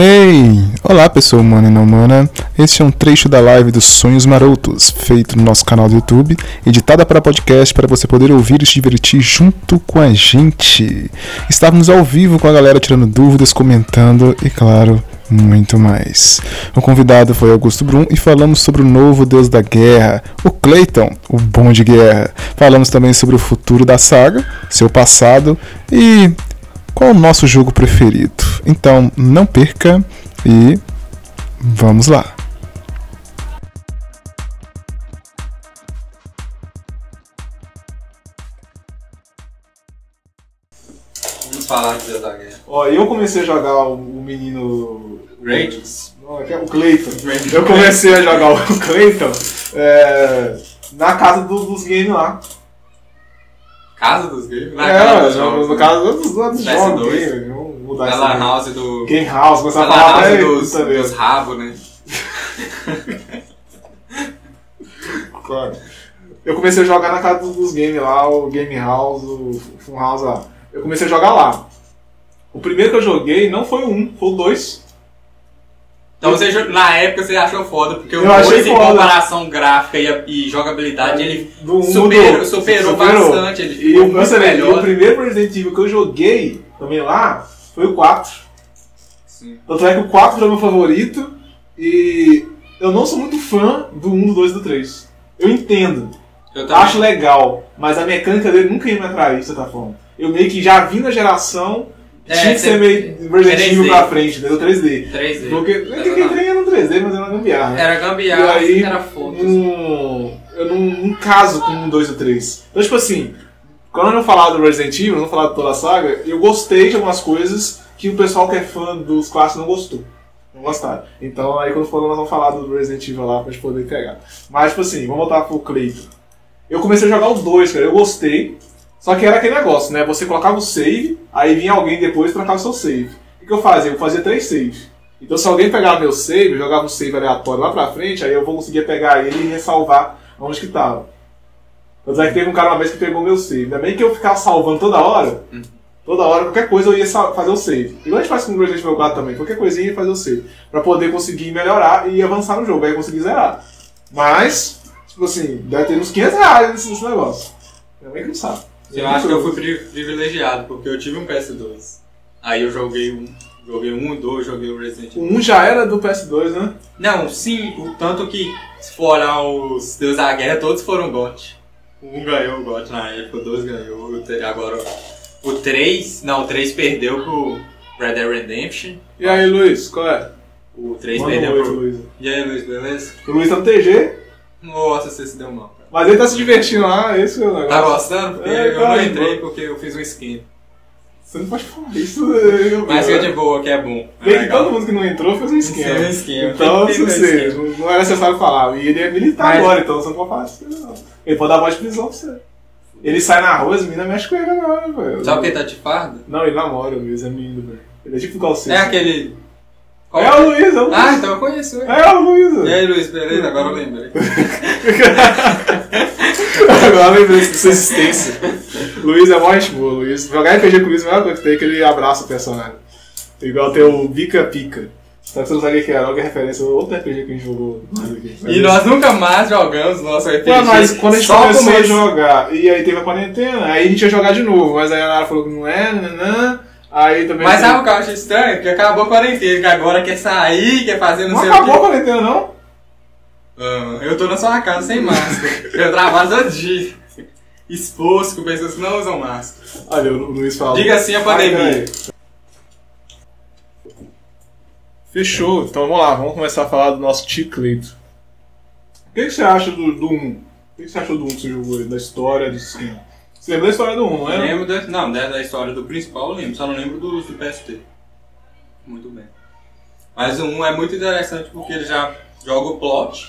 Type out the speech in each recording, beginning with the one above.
Hey! Olá pessoa humana e não humana, este é um trecho da live dos Sonhos Marotos, feito no nosso canal do YouTube, editada para podcast para você poder ouvir e se divertir junto com a gente. Estávamos ao vivo com a galera tirando dúvidas, comentando e, claro, muito mais. O convidado foi Augusto Brum e falamos sobre o novo deus da guerra, o Clayton, o bom de guerra. Falamos também sobre o futuro da saga, seu passado e qual é o nosso jogo preferido. Então, não perca e vamos lá. Vamos falar de Deus da Guerra. Ó, eu comecei a jogar o menino... Kratos? O Clayton. Eu comecei a jogar o Clayton na casa dos games lá. Casa dos games? Na casa dos outros jogos. Da lan house do... Game house, você vai falar pra ele. Dos rabos, né? Claro. Eu comecei a jogar na casa dos games lá, o Game House, o Fun House lá. Eu comecei a jogar lá. O primeiro que eu joguei não foi o 1, foi o 2. Então você, na época você achou foda, porque o 2 em comparação gráfica e jogabilidade, ele superou bastante. Ele ficou muito melhor. O primeiro Resident Evil que eu joguei também lá foi o 4. Sim. Tanto é que o 4 é meu favorito e eu não sou muito fã do 1, do 2 e do 3. Eu entendo. Eu acho legal, mas a mecânica dele nunca ia me atrair de certa forma. Eu meio que já vi na geração, tinha que ser meio Resident Evil pra frente, né? O 3D. Porque eu que entrei no 3D, mas era gambiarra. Né? Era gambiarra, aí, era foda. Eu não caso com o 1, 2 e 3. Então, tipo assim... Quando eu não falar do Resident Evil, não falar de toda a saga, eu gostei de algumas coisas que o pessoal que é fã dos clássicos não gostou. Não gostaram. Então aí quando for, nós vamos falar do Resident Evil lá pra gente poder pegar. Mas tipo assim, vamos voltar pro Clayton. Eu comecei a jogar os dois, cara, eu gostei. Só que era aquele negócio, né? Você colocava o save, aí vinha alguém depois e trocava o seu save. O que eu fazia? Eu fazia 3 saves. Então se alguém pegava meu save, eu jogava um save aleatório lá pra frente, aí eu conseguia pegar ele e ressalvar onde que tava. Mas aí teve um cara uma vez que pegou meu save. Ainda bem que eu ficava salvando toda hora. Toda hora, qualquer coisa eu ia fazer o save. Igual a gente faz com o Resident Evil 4 também. Qualquer coisinha eu ia fazer o save. Pra poder conseguir melhorar e avançar no jogo. Aí eu consegui zerar. Mas, tipo assim, deve ter uns R$500 nesse negócio. Ainda bem que não sabe. Eu acho que eu fui privilegiado, porque eu tive um PS2. Aí eu joguei um. Joguei um e dois, joguei o Resident Evil. O 1 já era do PS2, né? Não, sim. Tanto que, se for olhar os Deus da Guerra, todos foram GOTY. O 1 ganhou o GOTY na época, o 2 ganhou, agora o 3... Não, o 3 perdeu pro Red Dead Redemption. E aí, Luiz, qual é? O 3 perdeu pro... Luiz. E aí, Luiz, beleza? O Luiz tá no TG? Nossa, você se deu mal, cara. Mas ele tá se divertindo lá, esse é o negócio. Tá gostando? Porque eu não entrei porque eu fiz um esquema. Você não pode falar isso. Mas fica de boa, que é bom. Bem que todo mundo que não entrou fez um esquema. Fez um esquema. Então, se não é necessário falar. E ele é militar agora, então você não pode falar isso, não. Ele pode dar voz de prisão pra você. Ele sai na rua, as meninas mexem com ele agora, velho. Sabe quem tá de farda? Não, ele namora o Luiz, é menino, velho. Ele é tipo o Calcinha. É aquele... Qual é o Luiz, é o Luiz. Ah, então eu conheço ele. É o Luiz. E aí, Luiz, beleza? Agora eu lembrei. Agora eu lembrei de sua existência. Luiz é mó gente boa, Luiz. Jogar RPG com o Luiz é a melhor coisa que tem, que ele abraça o personagem. Igual tem o Bica Pica. Só que você não sabe o que é, logo é referência ao outro RPG que a gente jogou. E nós nunca mais jogamos nosso RPG. Não, mas quando a gente começou a jogar, e aí teve a quarentena, aí a gente ia jogar de novo, mas aí a Nara falou que não é, nananã. Aí também. Mas sabe o que eu acho estranho? Porque acabou a quarentena, que agora quer sair, quer fazer não sei o quê. Não acabou a quarentena, não? Eu tô na sua casa sem máscara. Eu trabalho todo dia. Exposto com pessoas que não usam máscara. Olha, o Luiz falou. Diga assim a pandemia. Fechou, então vamos lá, vamos começar a falar do nosso tio Clayton. O que você acha do 1? O que você achou do 1 que você jogou aí? Da história, do esquema? Você lembra da história do 1, não é? Lembro da história do principal, eu lembro, só não lembro do PST. Muito bem. Mas o 1 é muito interessante porque ele já joga o plot,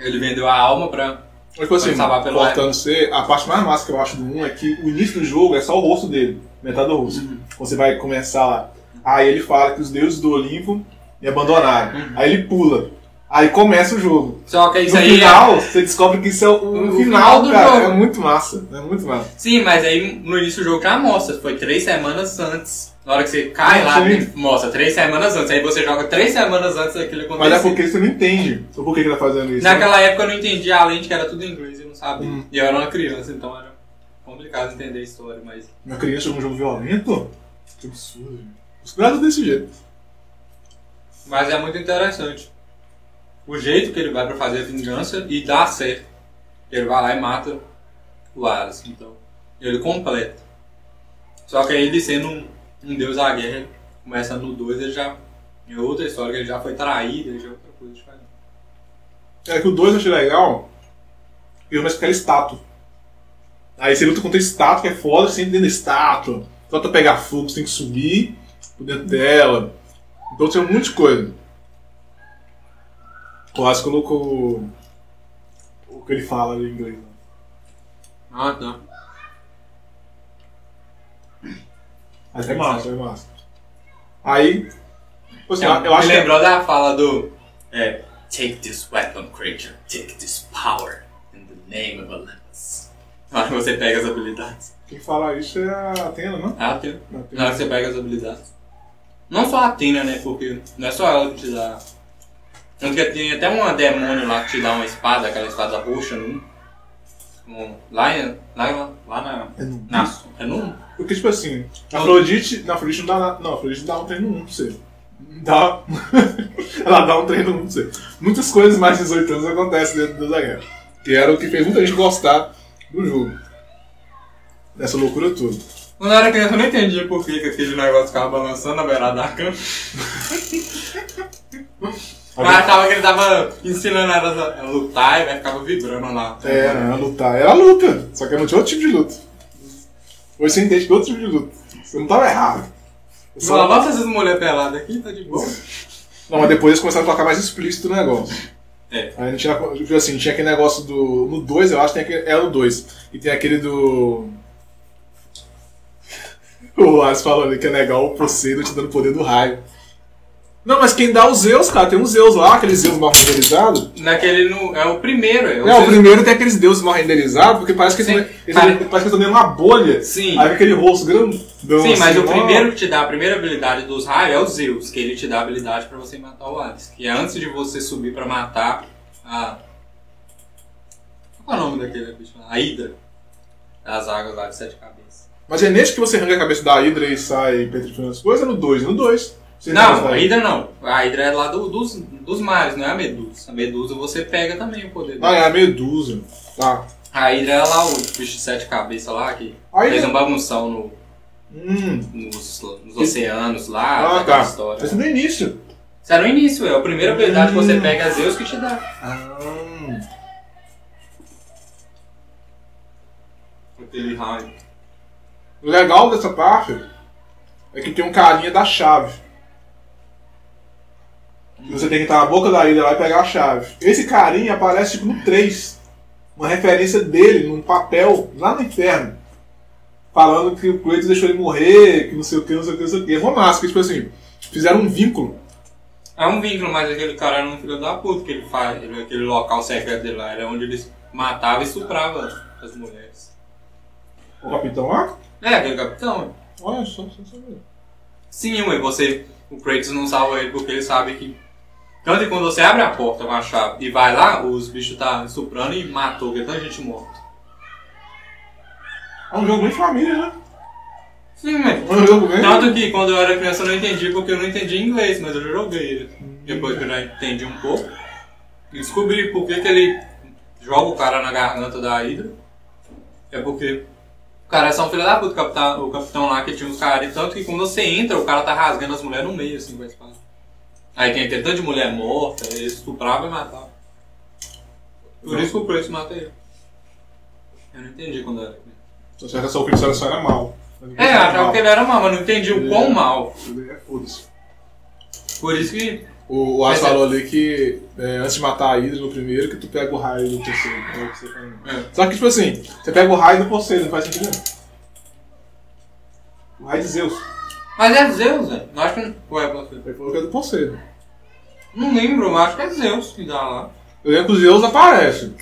ele vendeu a alma pra... Mas, assim, cortando você, a parte mais massa que eu acho do 1 é que o início do jogo é só o rosto dele, metade do rosto. Uhum. Você vai começar lá. Aí ele fala que os deuses do Olimpo me abandonaram. Uhum. Aí ele pula. Aí começa o jogo. Só que isso no final, você descobre que isso é o final do cara, jogo. É muito massa. Sim, mas aí no início do jogo já mostra. Foi 3 semanas antes. Na hora que você cai lá, mostra 3 semanas antes. Aí você joga 3 semanas antes daquilo acontecer. Mas é porque você não entende por que ele tá fazendo isso. Naquela época eu não entendi, além de que era tudo em inglês, eu não sabia. E eu era uma criança, então era complicado entender a história, mas... Uma criança jogou um jogo violento? Que absurdo, gente. Os caras desse jeito. Mas é muito interessante. O jeito que ele vai pra fazer a vingança e dá certo. Ele vai lá e mata o Ares, então. Ele completa. Só que aí ele sendo um deus da guerra, começa no 2, ele já... É outra história, que ele já foi traído, ele já é outra coisa diferente. É que o 2 eu achei legal, e eu começo com aquela estátua. Aí você luta contra a estátua, que é foda, sempre dentro da estátua. Falta pegar fogo, você tem que subir por dentro dela. Então tinha um monte de coisa. O Ares colocou o que ele fala em inglês. Ah, tá. Mas é massa, é massa. Aí, assim, eu acho que... Me lembrou da fala do... Take this weapon, creature. Take this power. In the name of Olympus. Na hora que você pega as habilidades. Quem fala isso é a Athena, não? É a Athena. Na hora que você pega as habilidades. Não só a Athena, né? Porque não é só ela que te dá... Tanto que tem até uma demônio lá que te dá uma espada, aquela espada roxa, não? Lá na... Porque, tipo assim, Afrodite não dá nada. Não, Afrodite dá um treino 1 pra você. Dá. Ela dá um treino 1 pra você. Muitas coisas mais de 18 anos acontecem dentro do Gaia. Que era o que fez muita gente gostar do jogo. Dessa loucura toda. Quando eu era criança eu não entendia por que aquele negócio ficava balançando na beirada da cama. Mas achava que ele tava ensinando ela a lutar e ela ficava vibrando lá. Era lutar. Era luta. Só que não tinha outro tipo de luta. Hoje você entende que outro tipo de luta. Você não tava errado. Só bota essas mulheres peladas aqui, tá de boa. Não, mas depois eles começaram a tocar mais explícito o negócio. Aí tinha aquele negócio do... No 2, eu acho, tem aquele... Era o 2. E tem aquele do... O Ares falou ali que é legal o Poseidon te dando o poder do raio. Não, mas quem dá é o Zeus, cara. Tem um Zeus lá, aqueles Zeus mal renderizados. Naquele no... É o primeiro. O primeiro tem aqueles deuses mal renderizados, porque parece que eles estão dentro de uma bolha. Sim. Aí aquele rosto grandão. Sim, assim, mas o primeiro que te dá a primeira habilidade dos raios é o Zeus, que ele te dá a habilidade pra você matar o Ares. Que é antes de você subir pra matar a... Qual é o nome daquele bicho? A Hydra. Das águas lá de 7 cabeças. Mas é nesse que você arranca a cabeça da Hydra e sai petrificando as coisas? É no 2, no 2. Não, a Hydra não. A Hydra é lá dos mares, não é a Medusa. A Medusa você pega também o poder dela. Ah, é a Medusa. Tá. A Hydra é lá o bicho de 7 cabeças lá, que fez um bagunção nos oceanos lá. Ah, tá. História. Isso é no início. Isso é no início, é a primeira habilidade que você pega é Zeus que te dá. Aquele raio. O legal dessa parte é que tem um carinha da chave. Você tem que estar na boca da ilha lá e pegar a chave. Esse carinha aparece tipo no 3. Uma referência dele num papel lá no inferno. Falando que o Clayton deixou ele morrer, que não sei o que, não sei o que, não sei o que. É romance, porque tipo assim, fizeram um vínculo. É um vínculo, mas aquele cara era um filho da puta que ele faz. Aquele local secreto dele lá, era onde eles matavam e estupravam as mulheres. O capitão lá? É, aquele capitão. Olha só, sem saber. Sim, mãe, você... O Kratos não salva ele porque ele sabe que... Tanto que quando você abre a porta com a chave e vai lá, os bichos tá estuprando e matou, que é tanta gente morta. É um jogo bem família, né? Sim, mas... É um jogo bem... Tanto que quando eu era criança eu não entendi, porque eu não entendi inglês, mas eu já joguei ele. Depois que eu já entendi um pouco, descobri por que ele joga o cara na garganta da Hydra. É porque... O cara é só um filho da puta, o capitão lá que tinha uns caras. Tanto que quando você entra, o cara tá rasgando as mulheres no meio, assim, com a espada. Aí tem aquele tanto de mulher morta, ele estuprava e matava. Por isso que o Kratos mata ele. Eu não entendi quando era. Você acha que só o Kratos era mal. Eu achava que ele era mal, mas não entendi o quão mal. Ele é foda-se. Por isso que... O Ares falou ali que antes de matar a Hydra no primeiro, que tu pega o raio do Poseidon. Só que, tipo assim, você pega o raio do Poseidon, não faz sentido nenhum. O raio de Zeus. Mas é Zeus, né? Eu acho que não é Poseidon. Ele falou que é do Poseidon. Não lembro, mas acho que é Zeus que dá lá. Eu lembro que o Zeus aparece.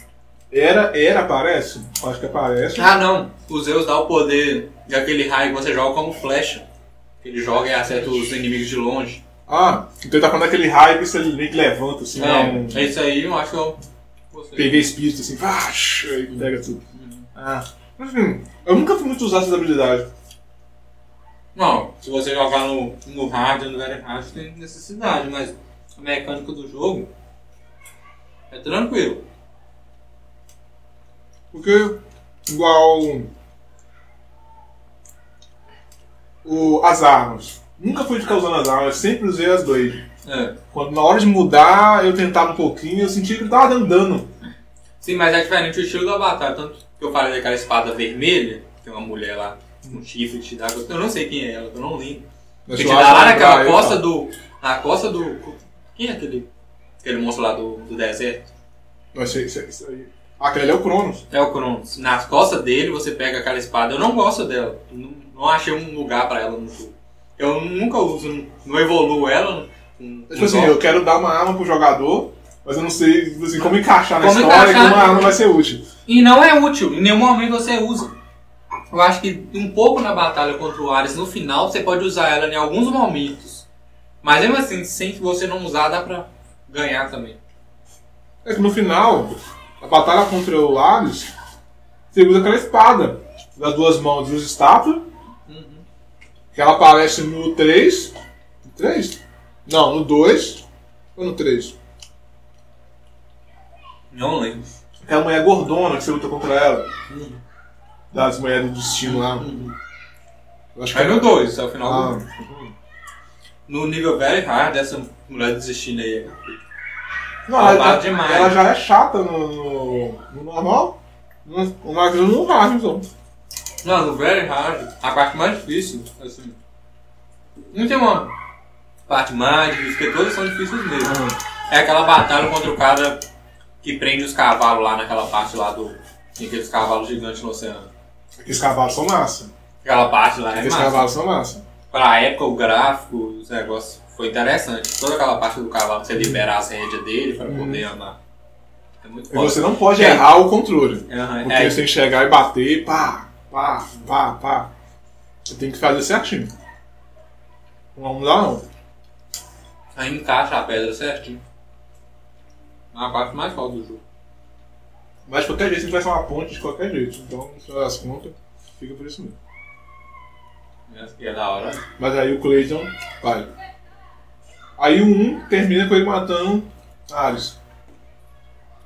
Era aparece? Acho que aparece. Ah, não. O Zeus dá o poder daquele raio que você joga como flecha. Ele joga e acerta os inimigos de longe. Ah, então ele tá falando daquele raio que você meio que levanta, assim. É isso aí, eu acho que eu... Peguei espírito, assim, e pega tudo. Ah, enfim, eu nunca fui muito usar essas habilidades. Não, se você jogar no hard, no very hard, tem necessidade, mas a mecânica do jogo é tranquilo. Porque, igual as armas. Nunca fui ficar usando as armas, sempre usei as blades. Quando na hora de mudar, eu tentava um pouquinho, eu sentia que ele tava dando dano. Sim, mas é diferente o estilo da batalha. Tanto que eu falei daquela espada vermelha, tem uma mulher lá com um chifre que te dá... Eu não sei quem é ela, eu não lembro. Que te dá lá naquela costa do... Na costa do... Quem é aquele monstro lá do deserto? Não sei, isso aí. Aquele é o Cronos. É o Cronos. Nas costas dele você pega aquela espada. Eu não gosto dela. Não achei um lugar pra ela no jogo. Eu nunca uso, não evoluo ela. Tipo assim, eu quero dar uma arma pro jogador, mas eu não sei assim, como encaixar na história e como a arma vai ser útil. E não é útil, em nenhum momento você usa. Eu acho que um pouco na batalha contra o Ares, no final, você pode usar ela em alguns momentos. Mas mesmo assim, sem que você não usar, dá pra ganhar também. É que no final, a batalha contra o Ares, você usa aquela espada das duas mãos e os estátuas. Que ela aparece no 3. No 3? Não, no 2 ou no 3? Não lembro. É a mulher gordona que você luta contra ela. Das mulheres do destino lá. Acho que é no 2, é o final do 2. No nível very hard, essa mulher do destino aí. Não, ela já é chata no normal. Mas no hard, então. Não, no very hard, a parte mais difícil, assim, não tem uma parte mais difícil, porque todas são difíceis mesmo. É aquela batalha contra o cara que prende os cavalos lá naquela parte lá do... Tem aqueles cavalos gigantes no oceano. Aqueles cavalos são massa. Aquela parte lá é massa. Aqueles cavalos são massa. Pra época, o gráfico, os negócios, foi interessante. Toda aquela parte do cavalo, você liberar as rédeas dele pra poder andar. É muito forte. E você não pode errar o controle. Porque você tem que chegar e bater, pá. Você tem que fazer certinho. Não vai mudar não. Aí encaixa a pedra certinho. É a parte mais foda do jogo. Mas de qualquer jeito você vai ser uma ponte de qualquer jeito. Então, se for as contas, fica por isso mesmo. É da hora. Mas aí o Clayton vai. Aí o 1 termina com ele matando Ares.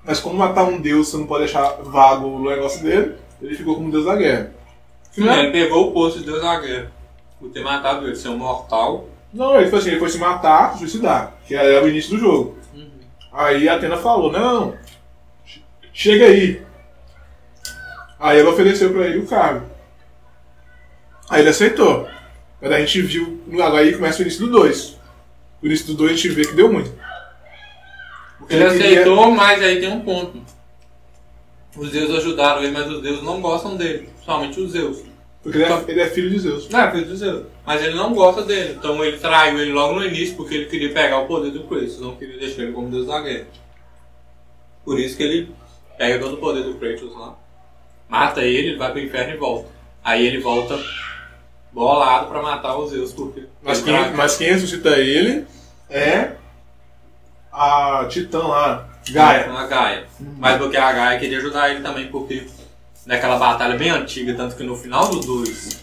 Mas como matar um deus, você não pode deixar vago o negócio dele. Ele ficou como deus da guerra. Ele pegou o posto de deus da guerra. Por ter matado ele, ser um mortal. Não, ele foi assim, ele foi se matar, suicidar. Que era o início do jogo. Aí a Athena falou, não, chega aí. Aí ela ofereceu pra ele o cargo. Aí ele aceitou. Mas a gente viu, aí começa o início do 2. O início do 2 a gente vê que deu muito. Porque ele aceitou, mas aí tem um ponto. Os deuses ajudaram ele, mas os deuses não gostam dele. Somente os Zeus. Porque ele é filho de Zeus. É, filho de Zeus. Mas ele não gosta dele. Então ele traiu ele logo no início porque ele queria pegar o poder do Kratos. Não queria deixar ele como deus da guerra. Por isso que ele pega todo o poder do Kratos lá. Mata ele, vai pro inferno e volta. Aí ele volta bolado pra matar os Zeus. Porque mas quem ressuscita ele é a Titã lá. Gaia. A Gaia. Mas porque a Gaia queria ajudar ele também, porque naquela batalha bem antiga, tanto que no final do 2,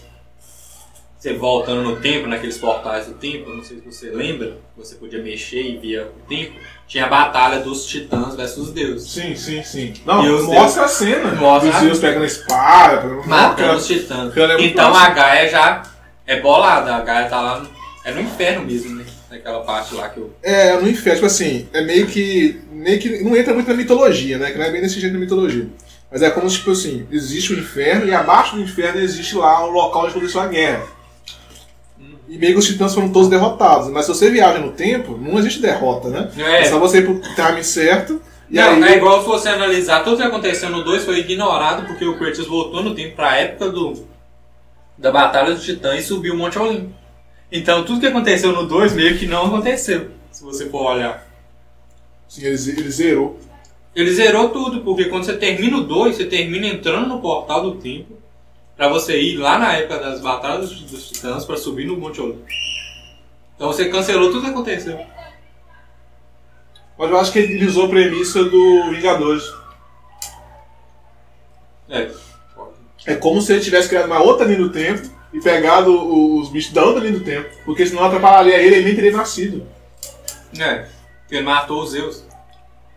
você voltando no tempo, naqueles portais do tempo, não sei se você lembra, você podia mexer e via o tempo, tinha a batalha dos titãs versus deuses. Sim. Não, mostra a cena. Mostra os deuses pegando a espada, matando os titãs. Então a Gaia já é bolada, a Gaia tá lá, é no inferno mesmo, né? Naquela parte lá que eu... É, no inferno, tipo assim, é meio que não entra muito na mitologia, né? Que não é bem desse jeito na mitologia. Mas é como se, tipo assim, existe o inferno e abaixo do inferno existe lá um local onde aconteceu a guerra. E meio que os titãs foram todos derrotados. Mas se você viaja no tempo, não existe derrota, né? É só você ir pro time certo e não, aí... É igual se você analisar, tudo que aconteceu no 2 foi ignorado porque o Kratos voltou no tempo pra época da Batalha dos Titãs e subiu o Monte Olimpo. Então, tudo que aconteceu no 2 meio que não aconteceu, se você for olhar. Sim, ele zerou. Ele zerou tudo, porque quando você termina o 2, você termina entrando no portal do tempo, pra você ir lá na época das batalhas dos titãs pra subir no Monte Olimpo. Então você cancelou tudo que aconteceu. Mas eu acho que ele usou a premissa do Vingadores. É. É como se ele tivesse criado uma outra linha do tempo e pegado os bichos da outra linha do tempo. Porque senão atrapalharia ele e nem teria nascido. É, porque ele matou os Zeus.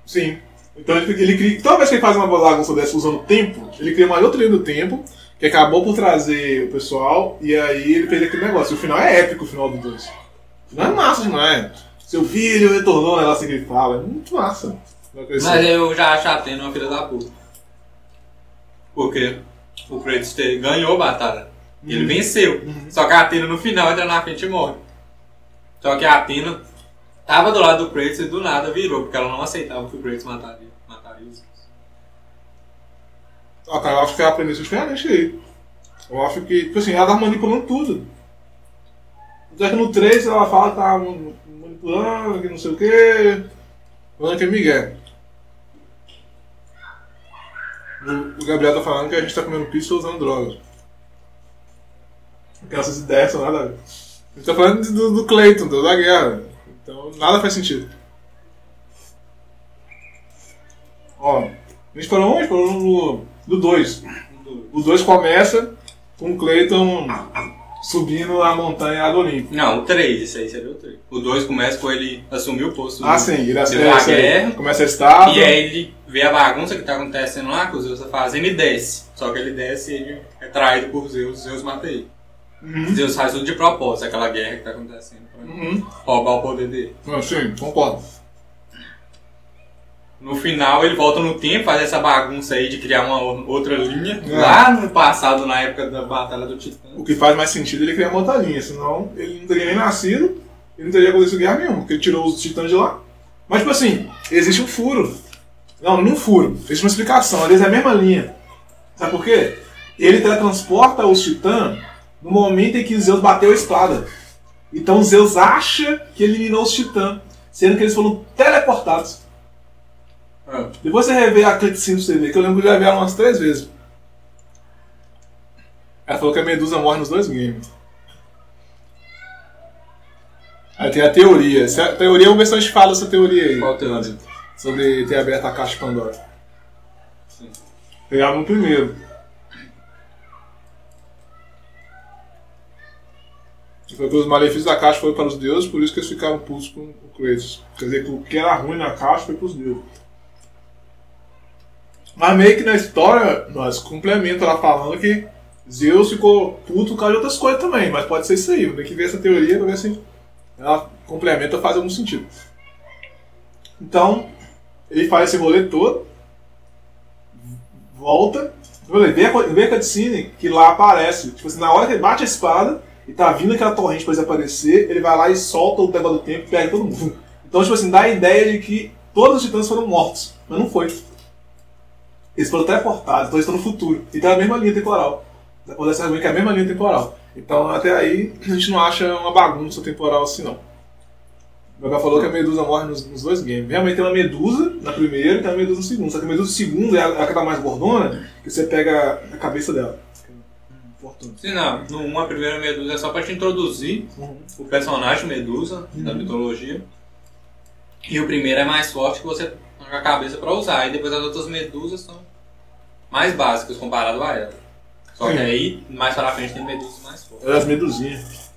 Sim. Então ele cria. Toda vez que ele faz uma bagunça dessa usando o tempo, ele cria uma outra linha do tempo, que acabou por trazer o pessoal, e aí ele perdeu aquele negócio. E o final é épico, o final do 2. O final é massa demais. Seu filho retornou, o negócio que ele fala. É muito massa. Mas eu já acho a Athena uma filha da puta. Porque o Kratos ganhou a batalha. Ele venceu. Só que a Athena no final entra na frente e morre. Só que a Athena tava do lado do Kratos e do nada virou, porque ela não aceitava que o Kratos mataria os outros. Ah, cara, eu acho que ela aprendeu isso diferente aí. Eu acho que, tipo assim, ela tá manipulando tudo. Até que no 3 ela fala que tá manipulando, que não sei o que, falando que é Miguel. O Gabriel tá falando que a gente tá comendo pizza usando drogas. Aquelas ideias são nada a ver. A gente tá falando do Clayton, da guerra. Então, nada faz sentido. Ó, a gente parou onde? A gente parou no 2. O 2 começa com o Clayton subindo a montanha do Olimpo. Não, o 3, isso aí seria o 3. O 2 começa com ele assumir o posto. Ah, sim, ele assume, começa a estátua. E aí ele vê a bagunça que tá acontecendo lá, que o Zeus tá fazendo, e desce. Só que ele desce e ele é traído por Zeus, Zeus mata ele. Zeus faz tudo de propósito, aquela guerra que tá acontecendo pra roubar o poder dele. Sim, concordo. No final ele volta no tempo, faz essa bagunça aí de criar uma outra linha lá no passado, na época da Batalha do Titã. O que faz mais sentido é ele criar uma outra linha, senão ele não teria nem nascido, ele não teria acontecido guerra nenhuma, porque ele tirou os titãs de lá. Mas tipo assim, existe um furo. Não um furo, existe uma explicação, eles é a mesma linha. Sabe por quê? Ele teletransporta os titãs no momento em que Zeus bateu a espada. Então Zeus acha que eliminou os titãs, sendo que eles foram teleportados. Depois você rever a cutscene pra você ver, que eu lembro que já vi ela umas 3 vezes. Ela falou que a Medusa morre nos 2 games. Aí tem a teoria. A teoria, vamos ver se a gente fala essa teoria aí. Qual teoria? Sobre ter aberto a caixa de Pandora. Sim. Pegava no primeiro. Porque os malefícios da caixa foram para os deuses, por isso que eles ficaram putos com o Kratos. Quer dizer, que o que era ruim na caixa foi para os deuses. Mas meio que na história, nós complementa ela falando que Zeus ficou puto por causa de outras coisas também, mas pode ser isso aí, tem que ver essa teoria para ver se ela complementa ou faz algum sentido. Então, ele faz esse rolê todo, volta, vê a cutscene que lá aparece, tipo assim, na hora que ele bate a espada, e tá vindo aquela torrente pra desaparecer, ele vai lá e solta o negócio do tempo e pega todo mundo. Então, tipo assim, dá a ideia de que todos os titãs foram mortos, mas não foi. Eles foram teleportados, então eles estão no futuro. E tá a mesma linha temporal. Dá pra poder que é a mesma linha temporal. Então, até aí, a gente não acha uma bagunça temporal assim, não. O Gabriel falou que a Medusa morre nos 2 games. Realmente tem uma Medusa na primeira e tem uma Medusa no segundo. Só que a Medusa no segundo é a que tá mais gordona, que você pega a cabeça dela. Sim, não. Uma primeira Medusa é só pra te introduzir o personagem Medusa da mitologia. E o primeiro é mais forte, que você arranca a cabeça pra usar. E depois as outras Medusas são mais básicas comparado a ela. Só que aí, mais pra frente, tem Medusas mais fortes. É as Medusinhas.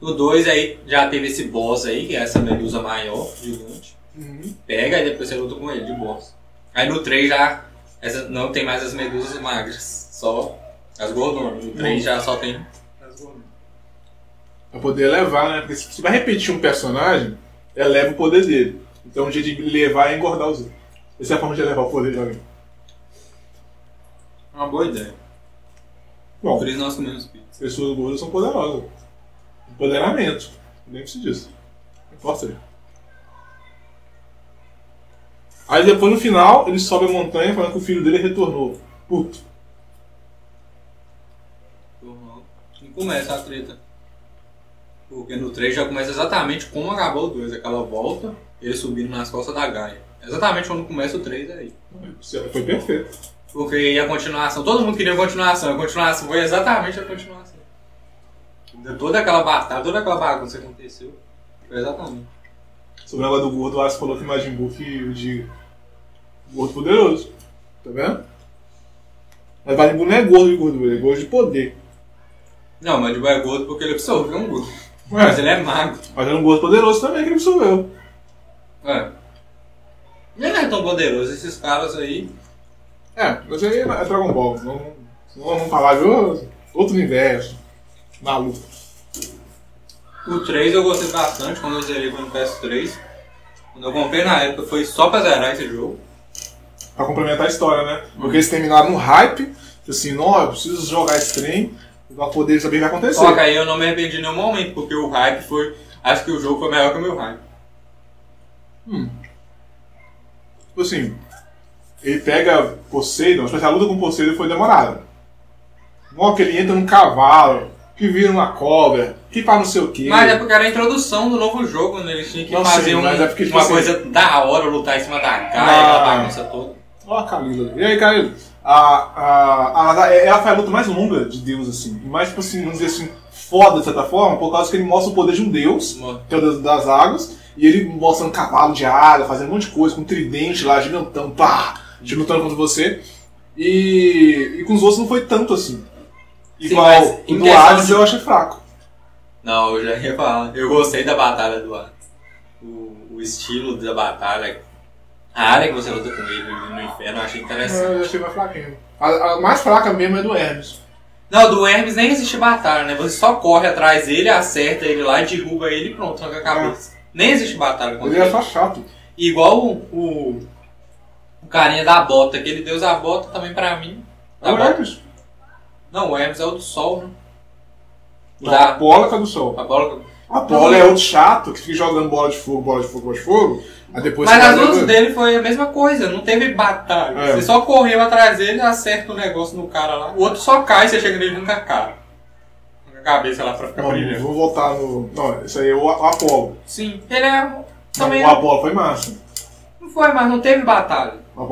O 2 aí já teve esse boss aí, que é essa Medusa maior, gigante. Pega e depois você luta com ele de boss. Aí no 3 já não tem mais as Medusas magras, só as gordonas. No 3 já só tem as gordonas. Pra poder elevar, né? Porque se você vai repetir um personagem, eleva o poder dele. Então o jeito de levar é engordar os outros. Essa é a forma de elevar o poder de alguém. É uma boa ideia. Bom, por isso nós comemos pizza. Pessoas gordas são poderosas. Empoderamento. Lembre-se disso. Não importa aí. Aí depois no final, ele sobe a montanha falando que o filho dele retornou. Puto. E começa a treta. Porque no 3 já começa exatamente como acabou o 2, aquela volta, ele subindo nas costas da Gaia. Exatamente quando começa o 3 aí. Foi perfeito. Porque ia continuar a ação. Todo mundo queria continuação. A continuação foi exatamente a continuação. Toda aquela batalha, toda aquela bagunça que aconteceu. Foi exatamente. Sobre a água do gordo, o Ares falou que o Majin Buu de gordo poderoso. Tá vendo? Mas o Majin Buu não é gordo de gordura, ele é gordo de poder. Não, o Majin Buu é gordo porque ele absorveu um gordo. Mas ele é mago. Mas ele é um gordo poderoso também que ele absorveu. É. Ele não é tão poderoso, esses caras aí. É, mas aí é Dragon Ball. Senão vamos falar de outro universo. Maluco. O 3 eu gostei bastante quando eu zerei no PS3. Quando eu comprei na época foi só pra zerar esse jogo. Pra complementar a história, né? Porque eles terminaram no hype. Assim, não, eu preciso jogar esse trem pra poder saber o que vai acontecer. Só que aí eu não me arrependi em nenhum momento, porque o hype foi... Acho que o jogo foi melhor que o meu hype. Tipo assim... Ele pega Poseidon, a luta com Poseidon foi demorada. Logo que ele entra num cavalo, que vira uma cobra, que faz não sei o quê. Mas é porque era a introdução do novo jogo, né? Eles tinham que fazer uma coisa da hora, lutar em cima da Gaia, aquela bagunça toda. Ó a Kalila. E aí, Kalila? Ela foi a luta mais longa de Deus, assim. E mais, tipo assim, vamos dizer assim, foda de certa forma, por causa que ele mostra o poder de um deus, que é o deus das águas, e ele mostra um cavalo de água, fazendo um monte de coisa, com um tridente lá, gigantão, pá! Te lutando contra você. E com os outros não foi tanto assim. Igual o do Hades eu achei fraco. Não, eu já ia falar. Eu gostei da batalha do Hades. O estilo da batalha. A área que você luta com ele no inferno eu achei interessante. Eu achei mais fraquinho. A mais fraca mesmo é do Hermes. Não, do Hermes nem existe batalha, né? Você só corre atrás dele, acerta ele lá, derruba ele e pronto, arranca a cabeça. Nem existe batalha contra ele. Ele é só chato. Igual o carinha da bota, aquele deus da bota também pra mim. É o Hermes? Não, o Hermes é o do sol, né? A bola que é do sol. A bola é outro chato que fica jogando bola de fogo. Aí depois mas as lutas dele foi a mesma coisa, não teve batalha. É. Você só correu atrás dele, acerta o negócio no cara lá. O outro só cai, você chega nele e nunca cai. Com a cabeça lá pra ficar brilhando. Vou voltar no. Não, isso aí é o Apolo. Sim, ele é. Também não, o Apolo foi massa. Não foi, mas não teve batalha. O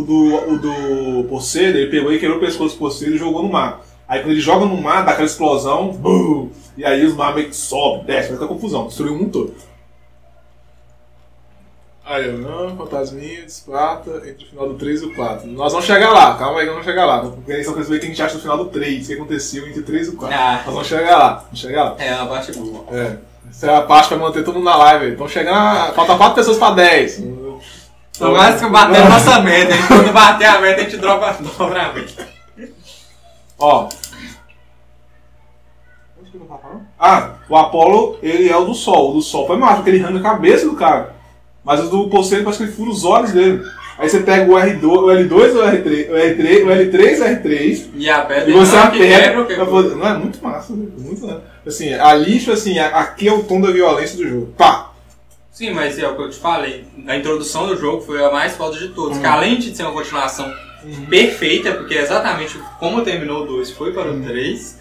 do Poseidon, ele pegou e quebrou o pescoço do Poseidon e jogou no mar. Aí quando ele joga no mar, dá aquela explosão, bum, e aí os mar meio que sobe, desce, vai ter confusão, destruiu o mundo todo. Aí eu, não, fantasminha, desplata, entre o final do 3 e o 4. Nós vamos chegar lá, calma aí que nós vamos chegar lá. Só quero saber o que a gente acha do final do 3, o que aconteceu entre o 3 e o 4. Nós vamos chegar lá, É, uma parte boa. É, essa é a parte pra manter todo mundo na live. Vamos chegar, falta 4 pessoas pra 10. Então, mais que bater a nossa meta, hein? Quando bater a meta, a gente dobra a meta. Ó. Onde que eu vou falar? Ah, o Apolo, ele é o do Sol. O do Sol foi massa, porque ele arranca a cabeça do cara. Mas o do Poseidon parece que ele fura os olhos dele. Aí você pega o L2, o L3 e aperta, e você aperta. Não, é muito massa, muito massa. Assim, ali, assim, aqui é o tom da violência do jogo. Pá! Sim, mas é o que eu te falei, a introdução do jogo foi a mais foda de todos, que além de ser uma continuação perfeita, porque exatamente como terminou o 2 foi para o 3,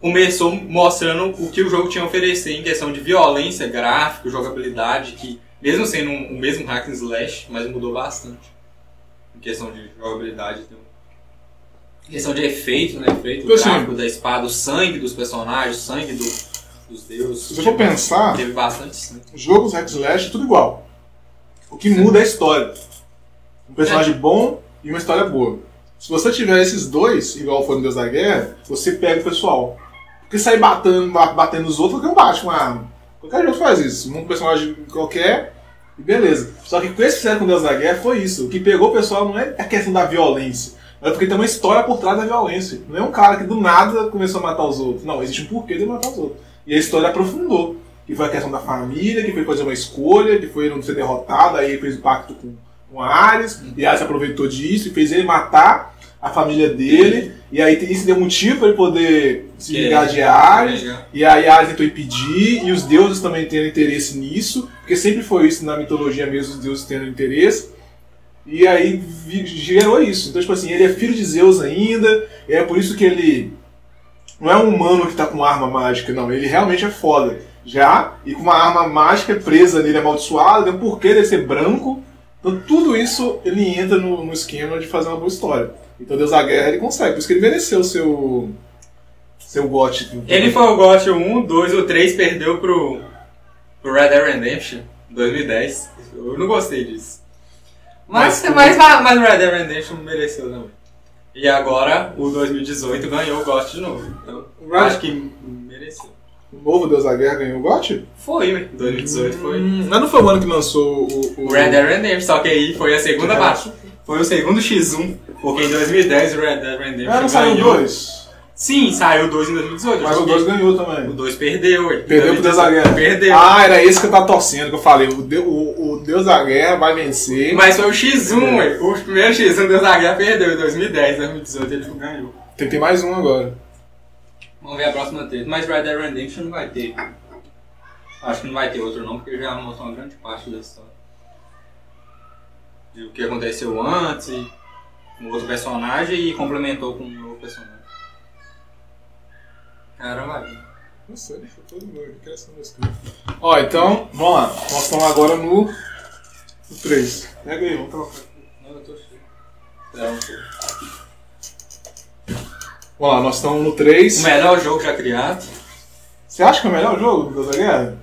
começou mostrando o que o jogo tinha a oferecer em questão de violência, gráfico, jogabilidade, que mesmo sendo o mesmo hack and slash, mas mudou bastante em questão de jogabilidade, então. Em questão de efeito, né, efeito gráfico da espada, o sangue dos personagens, o sangue dos deuses. Se eu for pensar, teve bastante sangue. Jogos hack and slash, tudo igual. O que muda é a história. Um personagem bom e uma história boa. Se você tiver esses dois, igual foi no Deus da Guerra, você pega o pessoal. Porque sair batendo nos outros, qualquer um bate com uma arma. Qualquer jogo faz isso. Um personagem qualquer e beleza. Só que o que eles fizeram com o Deus da Guerra foi isso. O que pegou o pessoal não é a questão da violência. É porque tem uma história por trás da violência. Não é um cara que do nada começou a matar os outros. Não, existe um porquê de matar os outros. E a história aprofundou, que foi a questão da família, que foi fazer uma escolha, que foi não ser derrotado, aí ele fez o pacto com Ares, e Ares aproveitou disso e fez ele matar a família dele, e aí isso deu motivo para ele poder se ligar de Ares, e aí Ares tentou impedir, e os deuses também tendo interesse nisso, porque sempre foi isso na mitologia mesmo, os deuses tendo interesse, e aí gerou isso. Então, tipo assim, ele é filho de Zeus ainda, e é por isso que ele... Não é um humano que tá com arma mágica, não. Ele realmente é foda. E com uma arma mágica presa nele, amaldiçoada, tem um porquê de ser branco Então, tudo isso ele entra no esquema de fazer uma boa história. Então, Deus da Guerra ele consegue. Por isso que ele mereceu o seu GOTY. Ele foi o GOTY 1, 2 ou 3, perdeu pro Red Dead Redemption 2010. Eu não gostei disso. Mas o Red Dead Redemption mereceu também. E agora o 2018 ganhou o GOTY de novo. Então, acho que mereceu. O novo Deus da Guerra ganhou o GOTY? Foi, 2018 foi. Mas não foi o ano que lançou o Red Dead Redemption, só que aí foi a segunda parte. Foi o segundo X1, porque em 2010 o Red Dead Redemption não saiu o 2? Sim, saiu o 2 em 2018. Mas o 2 ganhou também. O 2 perdeu. Perdeu pro Deus da Guerra. Perdeu. Ah, era esse que eu tava torcendo, que eu falei. O Deus da Guerra vai vencer. Mas foi o X1, ué. O primeiro X1 o Deus da Guerra perdeu em 2010, 2018 ele ganhou. Tem que ter mais um agora. Vamos ver a próxima treta, mas Red Dead Redemption não vai ter. Acho que não vai ter outro não, porque já mostrou uma grande parte da história. De o que aconteceu antes, com um outro personagem e complementou com um novo personagem. Caramba, não sei, ele foi todo doido, eu quero essa música. Ó, então, vamos lá. Nós estamos agora no 3. Pega aí, vamos trocar. Não, eu tô cheio. Será um pouco. Vamos lá, nós estamos no 3. O melhor jogo já criado. Você acha que é o melhor jogo do Deus da Guerra?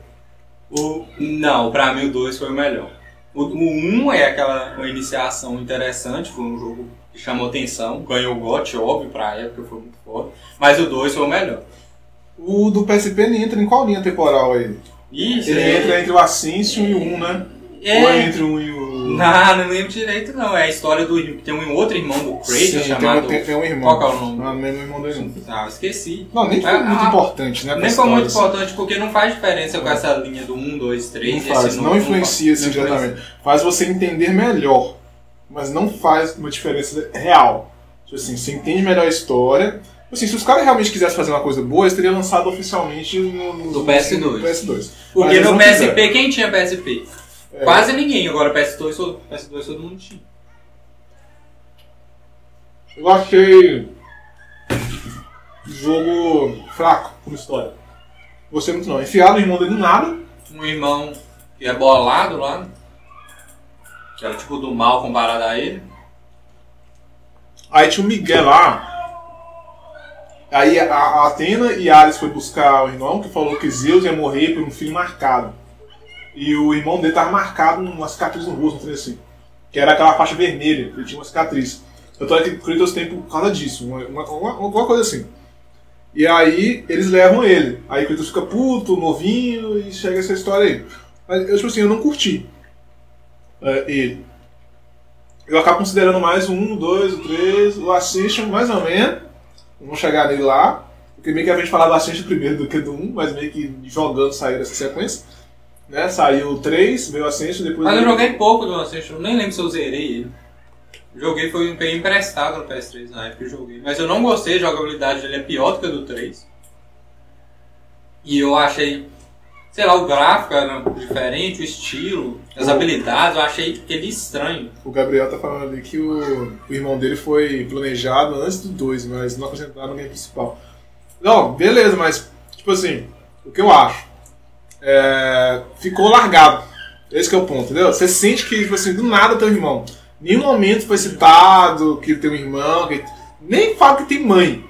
Não, pra mim o 2 foi o melhor. O 1 é aquela uma iniciação interessante, foi um jogo que chamou atenção, ganhou o GOTY, óbvio, pra época foi muito foda. Mas o 2 foi o melhor. O do PSP ele entra em qual linha temporal aí? Isso, ele entra entre o Ascension e o 1, né? Ou é entre o 1 e o... Não lembro direito não, é a história do... Tem um outro irmão do Kratos chamado... Tem um irmão. Qual é o nome? Ah, mesmo irmão do irmão. Ah, esqueci. Não, nem foi muito importante, né? Nem foi muito importante, porque não faz diferença com essa linha do 1, 2, 3... Não influencia isso diretamente. Faz você entender melhor, mas não faz uma diferença real. Tipo assim, você entende melhor a história... Assim, se os caras realmente quisessem fazer uma coisa boa, eles teriam lançado oficialmente no PS2. Porque no PSP, quem tinha PSP? Quase ninguém, agora PS2 todo mundo tinha. Eu achei o jogo fraco como história. Gostei muito não. Enfiado o irmão dele do nada. Um irmão que é bolado lá. Que era tipo do mal comparado a ele. Aí tinha o Miguel lá. Aí a Athena e Ares foi buscar o irmão que falou que Zeus ia morrer por um filho marcado. E o irmão dele tava marcado numa cicatriz no rosto, não sei assim. Que era aquela faixa vermelha, ele tinha uma cicatriz. Eu tô aqui com o Kratos tem por causa disso, alguma coisa assim. E aí eles levam ele. Aí o Kratos fica puto, novinho, e chega essa história aí. Mas eu, tipo assim, eu não curti ele. Eu acabo considerando mais o 1, o 2, o 3, o Ascension, mais ou menos. Vamos chegar nele lá. Porque meio que a gente falava do Ascension primeiro do que do 1, mas meio que jogando saíram essa sequência. Né? Saiu o 3, veio o Ascension, depois... Mas eu joguei pouco do Ascension, nem lembro se eu zerei ele. Joguei, foi emprestado no PS3 na época que eu joguei. Mas eu não gostei, a jogabilidade dele é pior do que a do 3. E eu achei, sei lá, o gráfico era diferente, o estilo, as habilidades, eu achei ele estranho. O Gabriel tá falando ali que o irmão dele foi planejado antes do 2, mas não acrescentaram no game principal. Não, beleza, mas, tipo assim, o que eu acho? Ficou largado. Esse que é o ponto, entendeu? Você sente que, tipo assim, do nada tem um irmão. Nenhum momento foi citado que tem um irmão. Que... Nem fala que tem mãe.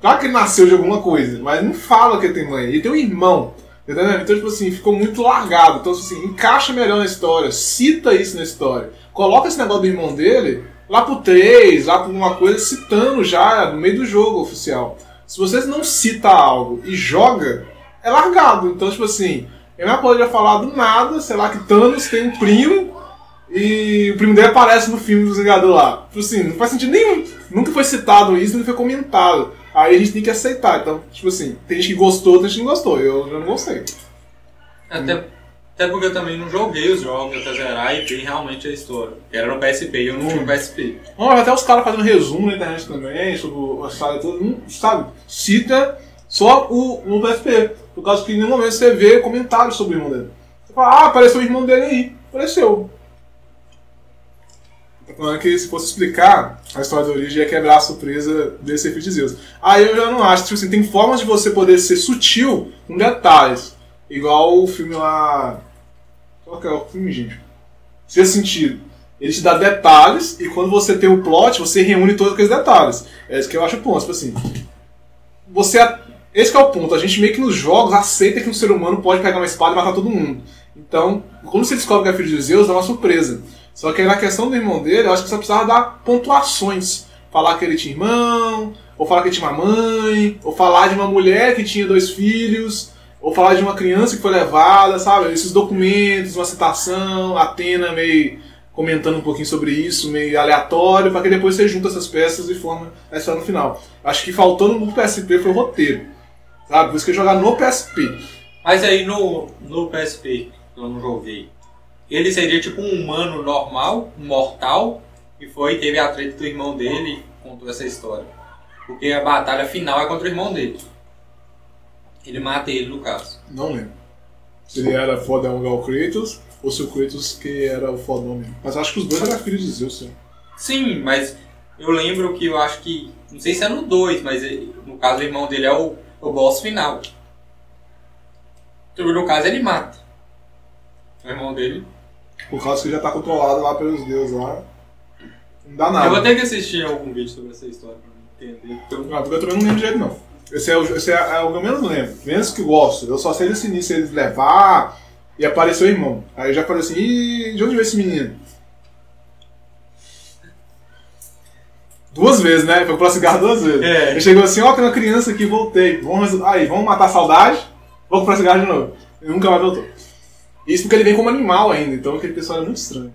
Claro que ele nasceu de alguma coisa, mas não fala que ele tem mãe. Ele tem um irmão. Entendeu? Então, tipo assim, ficou muito largado. Então, assim, encaixa melhor na história. Cita isso na história. Coloca esse negócio do irmão dele lá pro 3, lá pra alguma coisa, citando já no meio do jogo oficial. Se vocês não citam algo e joga, é largado. Então, tipo assim. Eu não poderia falar do nada, sei lá, que Thanos tem um primo e o primo dele aparece no filme do Vingador lá. Tipo assim, não faz sentido nenhum. Nunca foi citado isso, nunca foi comentado. Aí a gente tem que aceitar. Então, tipo assim, tem gente que gostou, tem gente que não gostou. Eu já não gostei. Até porque eu também não joguei os jogos até zerar e vi realmente a história. Era no PSP e eu não tinha o PSP. Não, até os caras fazendo resumo na internet também, sobre a história toda, não, sabe? Cita só o PSP. Por causa que em nenhum momento você vê comentários sobre o irmão dele. Você fala, ah, apareceu o irmão dele aí. Apareceu. Tá falando que se fosse explicar a história da origem, ia quebrar a surpresa desse filho de Zeus. Aí eu já não acho. Tipo assim, tem formas de você poder ser sutil com detalhes. Igual o filme lá... Qual que é o filme, gente? Sexto Sentido. Ele te dá detalhes e quando você tem o plot, você reúne todos aqueles detalhes. É isso que eu acho o ponto, tipo assim. Esse que é o ponto. A gente meio que nos jogos aceita que um ser humano pode pegar uma espada e matar todo mundo. Então, quando você descobre que é filho de Zeus, é uma surpresa. Só que aí na questão do irmão dele, eu acho que você precisava dar pontuações. Falar que ele tinha irmão, ou falar que ele tinha uma mãe, ou falar de uma mulher que tinha 2 filhos, ou falar de uma criança que foi levada, sabe? Esses documentos, uma citação, Atena meio comentando um pouquinho sobre isso, meio aleatório, para que depois você junta essas peças e forma a história no final. Acho que faltou no PSP foi o roteiro, sabe? Por isso que eu jogar no PSP. Mas aí no PSP, que eu não joguei, ele seria tipo um humano normal, um mortal, e teve a treta do irmão dele e contou essa história. Porque a batalha final é contra o irmão dele. Ele mata ele, no caso. Não lembro. Se ele era fodão igual o Kratos, ou se o Kratos que era o fodão mesmo. Mas acho que os dois eram filhos de Zeus, né? Sim, mas eu lembro que eu acho que... Não sei se é no 2, mas no caso o irmão dele é o boss final. Então, no caso ele mata o irmão dele. Por causa que já tá controlado lá pelos deuses lá. Não dá nada. Eu vou ter que assistir algum vídeo sobre essa história pra entender. Ah, porque eu também não lembro direito não. Esse é o que eu menos lembro, menos que gosto. Eu só sei desse início, eles levar e apareceu o irmão. Aí eu já falei assim, ih, de onde veio esse menino? 2 vezes, né? Foi pra cigarro 2 vezes. É. Ele chegou assim, ó, tem uma criança aqui, voltei. Vamos matar a saudade, vou comprar cigarro de novo. Ele nunca mais voltou. Isso porque ele vem como animal ainda, então aquele pessoal era muito estranho.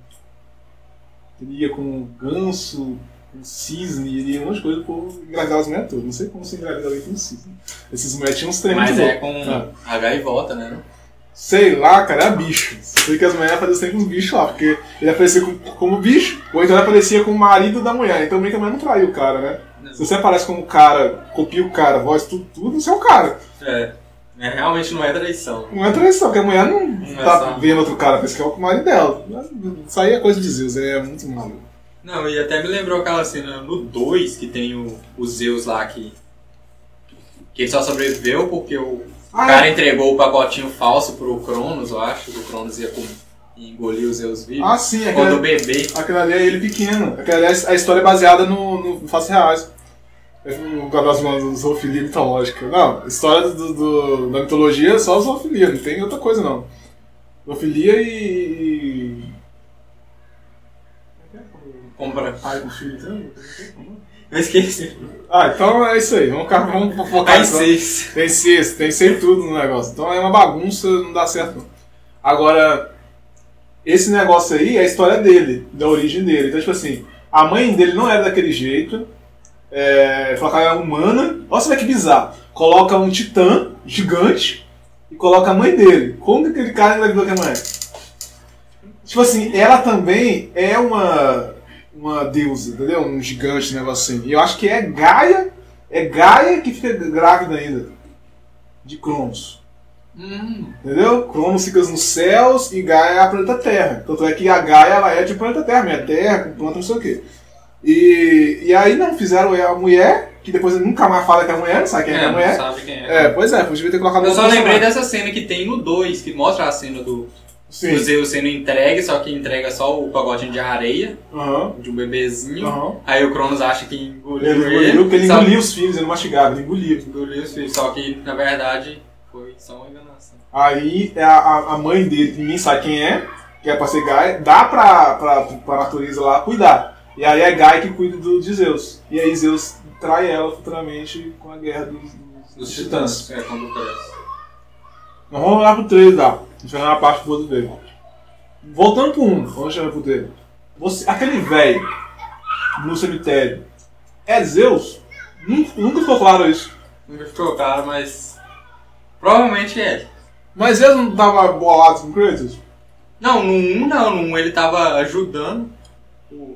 Ele ia com ganso, um cisne, ele ia um monte de coisa, o povo engravidava as mulheres todas. Não sei como se engravida alguém com um cisne. Essas mulheres tinham uns treinos. Mas é com a gaivota, né? Sei lá, cara, era bicho. Sei que as mulheres faziam sempre com os bichos lá, porque ele aparecia como bicho, ou então ele aparecia como o marido da mulher. Então meio que a mulher não traiu o cara, né? Não. Se você aparece como cara, copia o cara, voz, tudo, você é o cara. É, realmente não é traição. Não é traição, porque a mulher não tá vendo outro cara, pensa que é o marido dela. Isso aí é coisa de Zeus, é muito maluco. Não, e até me lembrou aquela cena no 2 que tem o Zeus lá que ele só sobreviveu porque o cara entregou o pacotinho falso pro Cronos, eu acho, que o Cronos ia engolir os Zeus vivos. Ah, sim, quando o bebê. Aquele ali é ele pequeno. Aquela ali é a história baseada no fatos reais. O Gabriel do zoofilia mitológica. Não, história da mitologia é só zoofilia, não tem outra coisa não. Zoofilia e... Compra pai com filho, então? Eu esqueci. Ah, então é isso aí. Vamos focar nisso. Tem seis tudo no negócio. Então é uma bagunça, não dá certo não. Agora, esse negócio aí é a história dele, da origem dele. Então, tipo assim, a mãe dele não era daquele jeito. Falou que ela era humana. Olha só que bizarro. Coloca um titã gigante e coloca a mãe dele. Como que aquele cara engravidou que a mãe é? Tipo assim, ela também é uma deusa, entendeu? Um gigante, um negócio assim. E eu acho que é Gaia que fica grávida ainda, de Cronos. Entendeu? Cronos fica nos céus e Gaia é a planeta Terra. Tanto é que a Gaia, ela é de planeta Terra, minha Terra, planta não sei o quê. E aí não, fizeram a mulher, que depois nunca mais fala que é a mulher, não sabe quem é a mulher. Não sabe quem é. Pois é, devia ter colocado. Eu só lembrei dessa cena que tem no 2, que mostra a cena do... Sim. O Zeus sendo entregue, só que entrega só o pagodinho de areia, de um bebezinho. Aí o Cronos acha que engoliu ele só... engolia os filhos, ele não mastigava, ele engolia os filhos, só que na verdade foi só uma enganação. Aí a mãe dele, ninguém sabe quem é, que é pra ser Gaia, dá pra natureza lá cuidar. E aí é Gaia que cuida de Zeus. E aí Zeus trai ela futuramente com a guerra dos titãs. Quando cresce. Nós vamos lá pro 3 lá. A gente vai na parte boa do dele. Voltando pro 1, vamos chamar pro dele. Aquele velho no cemitério é Zeus? Nunca ficou claro isso. Nunca ficou claro, mas provavelmente é. Mas Zeus não tava bolado com Kratos? Não, no 1 ele tava ajudando.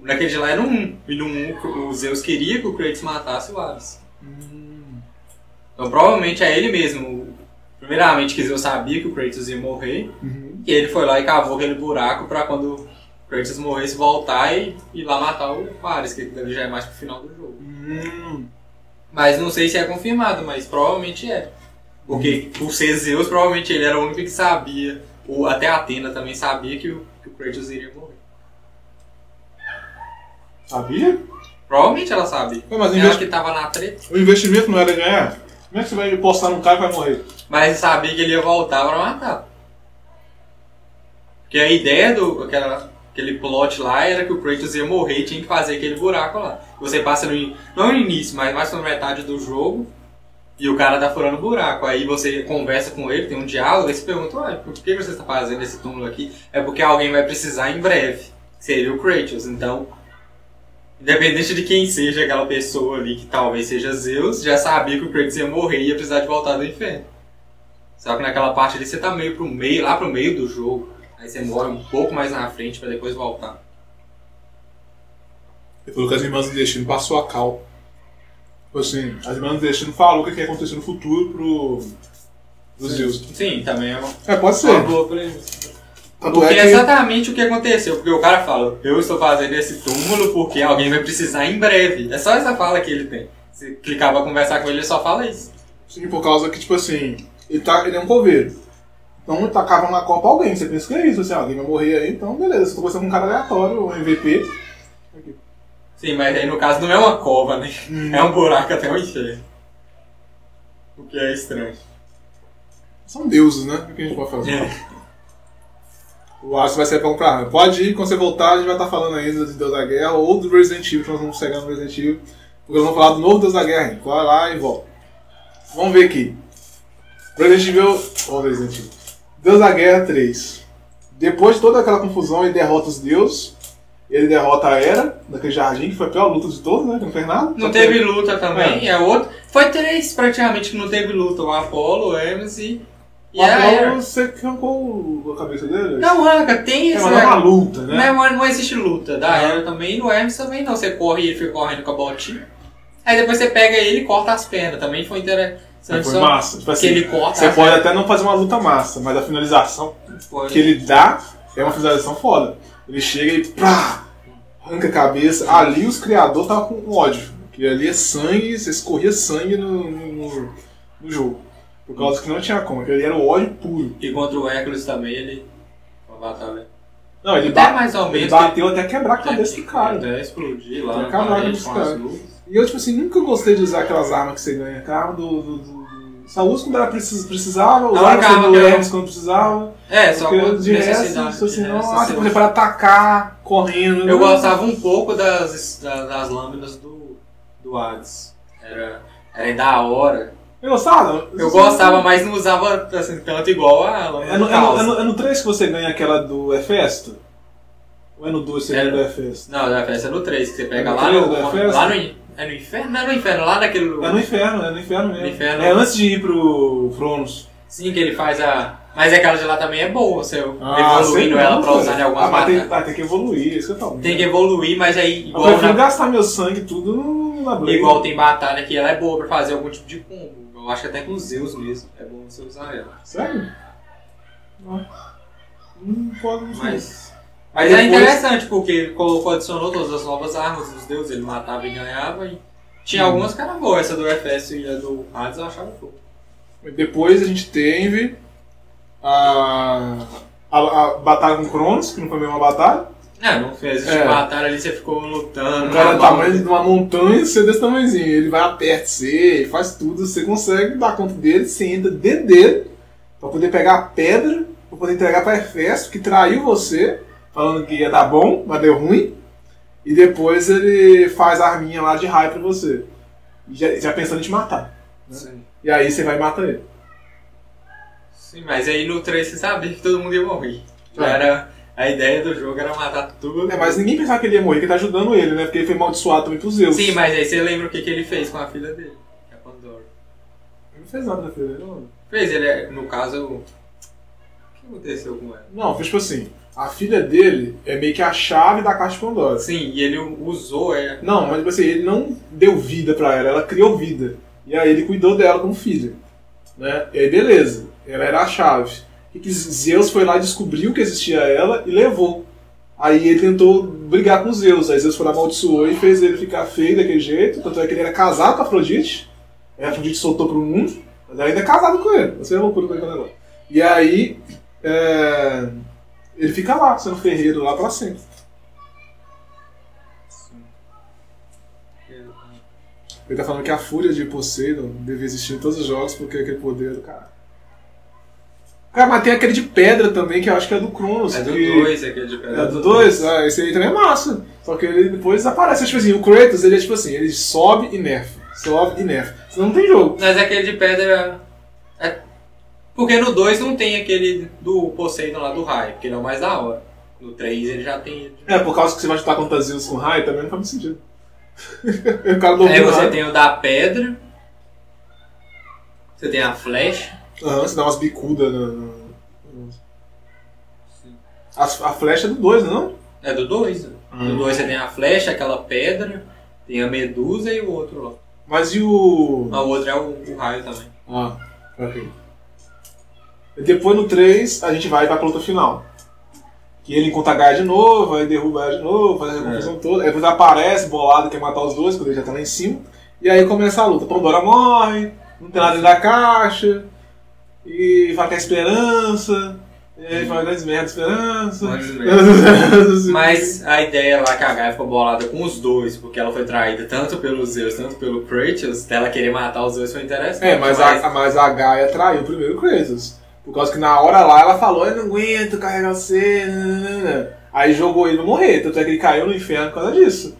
Naquele de lá era no 1. E no 1 o Zeus queria que o Kratos matasse o Ares. Então provavelmente é ele mesmo. Primeiramente que Zeus sabia que o Kratos ia morrer, e ele foi lá e cavou aquele buraco pra quando o Kratos morresse voltar e ir lá matar o Ares, que ele já é mais pro final do jogo. Mas não sei se é confirmado, mas provavelmente é. Porque por ser Zeus, provavelmente ele era o único que sabia, ou até a Atena também sabia que o Kratos iria morrer. Sabia? Provavelmente ela sabe. Mas ela que tava na treta. O investimento não era ganhar? Como é que você vai postar num cara que vai morrer? Mas sabia que ele ia voltar pra matar. Porque a ideia aquele plot lá era que o Kratos ia morrer e tinha que fazer aquele buraco lá. Você passa não no início, mas mais na metade do jogo. E o cara tá furando buraco. Aí você conversa com ele, tem um diálogo, e você pergunta, olha, por que você está fazendo esse túmulo aqui? É porque alguém vai precisar em breve. Seria o Kratos. Então, independente de quem seja aquela pessoa ali, que talvez seja Zeus, já sabia que o Kratos ia morrer e ia precisar de voltar do inferno. Só que naquela parte ali você tá meio lá pro meio do jogo. Aí você mora um pouco mais na frente pra depois voltar. Ele falou que as irmãs do destino passou a cal. Assim, as irmãs do destino falou o que ia acontecer no futuro pro Zeus. Sim, também é uma... É, pode ser. Porque é exatamente o que aconteceu. Porque o cara fala, eu estou fazendo esse túmulo porque alguém vai precisar em breve. É só essa fala que ele tem. Você clicar pra conversar com ele, ele só fala isso. Sim, por causa que, tipo assim, ele é um coveiro. Então tacavam na copa alguém, você pensa que é isso, assim, alguém vai morrer aí, então beleza, você tá conversando com um cara aleatório, um MVP. Aqui. Sim, mas aí no caso não é uma cova, né? É um buraco até um encher. O que é estranho. São deuses, né? O que a gente pode fazer? É. O Ares vai sair pra comprar arma. Pode ir, quando você voltar, a gente vai estar falando ainda do Deus da Guerra ou do Resident Evil, que nós vamos chegar no Resident Evil, porque nós vamos falar do novo Deus da Guerra, hein? Vai lá e volta. Vamos ver aqui. Resident Evil. Deus da Guerra 3. Depois de toda aquela confusão, ele derrota os deuses. Ele derrota a Hera, daquele jardim, que foi a pior luta de todos, né? Que não fez nada. Não teve luta também, é outro. Foi três praticamente que não teve luta. O Apolo, o Hermes e a Hera. Você arrancou a cabeça dele? Não, arranca. Tem esse... Mas é uma luta, né? Não existe luta. Da Hera também e do Hermes também não. Você corre e ele fica correndo com a botinha. Aí depois você pega ele e corta as pernas. Também foi interessante. Foi massa. Tipo assim, você pode até não fazer uma luta massa, mas a finalização que ele dá é uma finalização foda. Ele chega e pá, arranca a cabeça. Ali os criadores estavam com ódio. Porque ali é sangue, você escorria sangue no jogo. Por causa que não tinha como, ele era o ódio puro. E contra o Hércules também ele... Não, ele bateu até quebrar a cabeça do cara. Até explodir lá. Até quebrar a cabeça do cara. E eu, tipo assim, nunca gostei de usar aquelas armas que você ganha, cara, Saúde quando ela precisava, usava os Hermes quando precisava. É, só quando de resto, assim, nossa, você para atacar, correndo. Eu gostava um pouco das lâminas do Hades. Era da hora. Eu gostava? Eu gostava, mas não usava assim, tanto igual a lâmina do Hades. É no 3 que você ganha aquela do Hefesto? Ou é no 2 que você ganha do Hefesto? Não, do Hefesto é no 3 que você pega lá no... É no inferno? Não é no inferno, lá naquele lugar. É no inferno mesmo. Inferno. É antes de ir pro Cronos. Sim, que ele faz a... Mas aquela de lá também é boa, você evoluindo ela pra usar em algumas batalhas. Ah, mas tem que evoluir, é isso que eu falo. Tem que evoluir, mas aí... Igual eu prefiro gastar meu sangue tudo na briga. Igual tem batalha que ela é boa pra fazer algum tipo de combo. Eu acho que até com Zeus mesmo. É bom você usar ela. Sério? Não pode usar. Mas depois... é interessante, porque ele adicionou todas as novas armas dos deuses, ele matava e ganhava, e tinha algumas caras boas, essa do Efesto e a do Hades eu achava pouco. Depois a gente teve a batalha com Cronos, que não foi a mesma batalha. É, não fez, batalha ali, você ficou lutando. O cara do tamanho de uma montanha, você é desse tamanhozinho, ele vai aperta você, faz tudo, você consegue dar conta dele, você entra dentro dele, pra poder pegar a pedra, pra poder entregar pra Efesto, que traiu você. Falando que ia dar bom, mas deu ruim. E depois ele faz a arminha lá de raio pra você. Já pensando em te matar. Né? Sim. E aí você vai e mata ele. Sim, mas aí no 3 você sabia que todo mundo ia morrer. Era, a ideia do jogo era matar tudo. Mas ninguém pensava que ele ia morrer, que tá ajudando ele, né? Porque ele foi amaldiçoado também pros Zeus. Sim, mas aí você lembra o que ele fez com a filha dele, a Pandora. Ele não fez nada da filha dele, não. Fez, ele, no caso... O que aconteceu com ela? Não, fez tipo assim... A filha dele é meio que a chave da caixa de Pandora. Sim, e ele usou ela. Não, mas tipo assim, ele não deu vida pra ela, ela criou vida. E aí ele cuidou dela como filha. Né? E aí beleza, ela era a chave. E que Zeus foi lá e descobriu que existia ela e levou. Aí ele tentou brigar com Zeus, aí Zeus foi lá, amaldiçoou e fez ele ficar feio daquele jeito. Tanto é que ele era casado com a Afrodite. Aí a Afrodite soltou pro mundo, mas ainda é casado com ele. Você é loucura com aquele negócio. E aí... Ele fica lá, sendo ferreiro lá pra sempre. Sim. Ele tá falando que a fúria de Poseidon devia existir em todos os jogos, porque aquele poder é do cara. Cara, mas tem aquele de pedra também, que eu acho que é do Cronos. É do 2, é aquele de pedra. É do 2? Ah, esse aí também é massa. Só que ele depois aparece. Tipo assim, o Kratos, ele é tipo assim, ele sobe e nerfa. Sobe e nerfa. Senão não tem jogo. Mas aquele de pedra... É... Porque no 2 não tem aquele do Poseidon lá do raio, porque ele é o mais da hora. No 3 ele já tem... É, por causa que você vai chutar contra Zeus com raio também não faz muito sentido. O cara aí você raio. Tem o da pedra. Você tem a flecha. Aham, você dá umas bicudas no... A flecha é do 2, não é? É do 2. No 2 você tem a flecha, aquela pedra, tem a medusa e o outro lá. Mas e o... Ah, o outro é o raio também. Ah, ok. E depois no 3 a gente vai pra luta final. Que ele encontra a Gaia de novo, aí derruba ela de novo, faz a confusão toda. Aí depois aparece, bolado, quer matar os dois, quando ele já tá lá em cima. E aí começa a luta. Pandora morre, não tem nada dentro da caixa. E vai ter a esperança, e aí vai dar desmerda a esperança. Mas a ideia lá que a Gaia ficou bolada com os dois, porque ela foi traída tanto pelo Zeus, tanto pelo Kratos, dela querer matar os dois foi interessante. É, mas a Gaia traiu primeiro o Kratos. Por causa que na hora lá ela falou, eu não aguento carregar você, aí jogou ele pra morrer, tanto é que ele caiu no inferno por causa disso.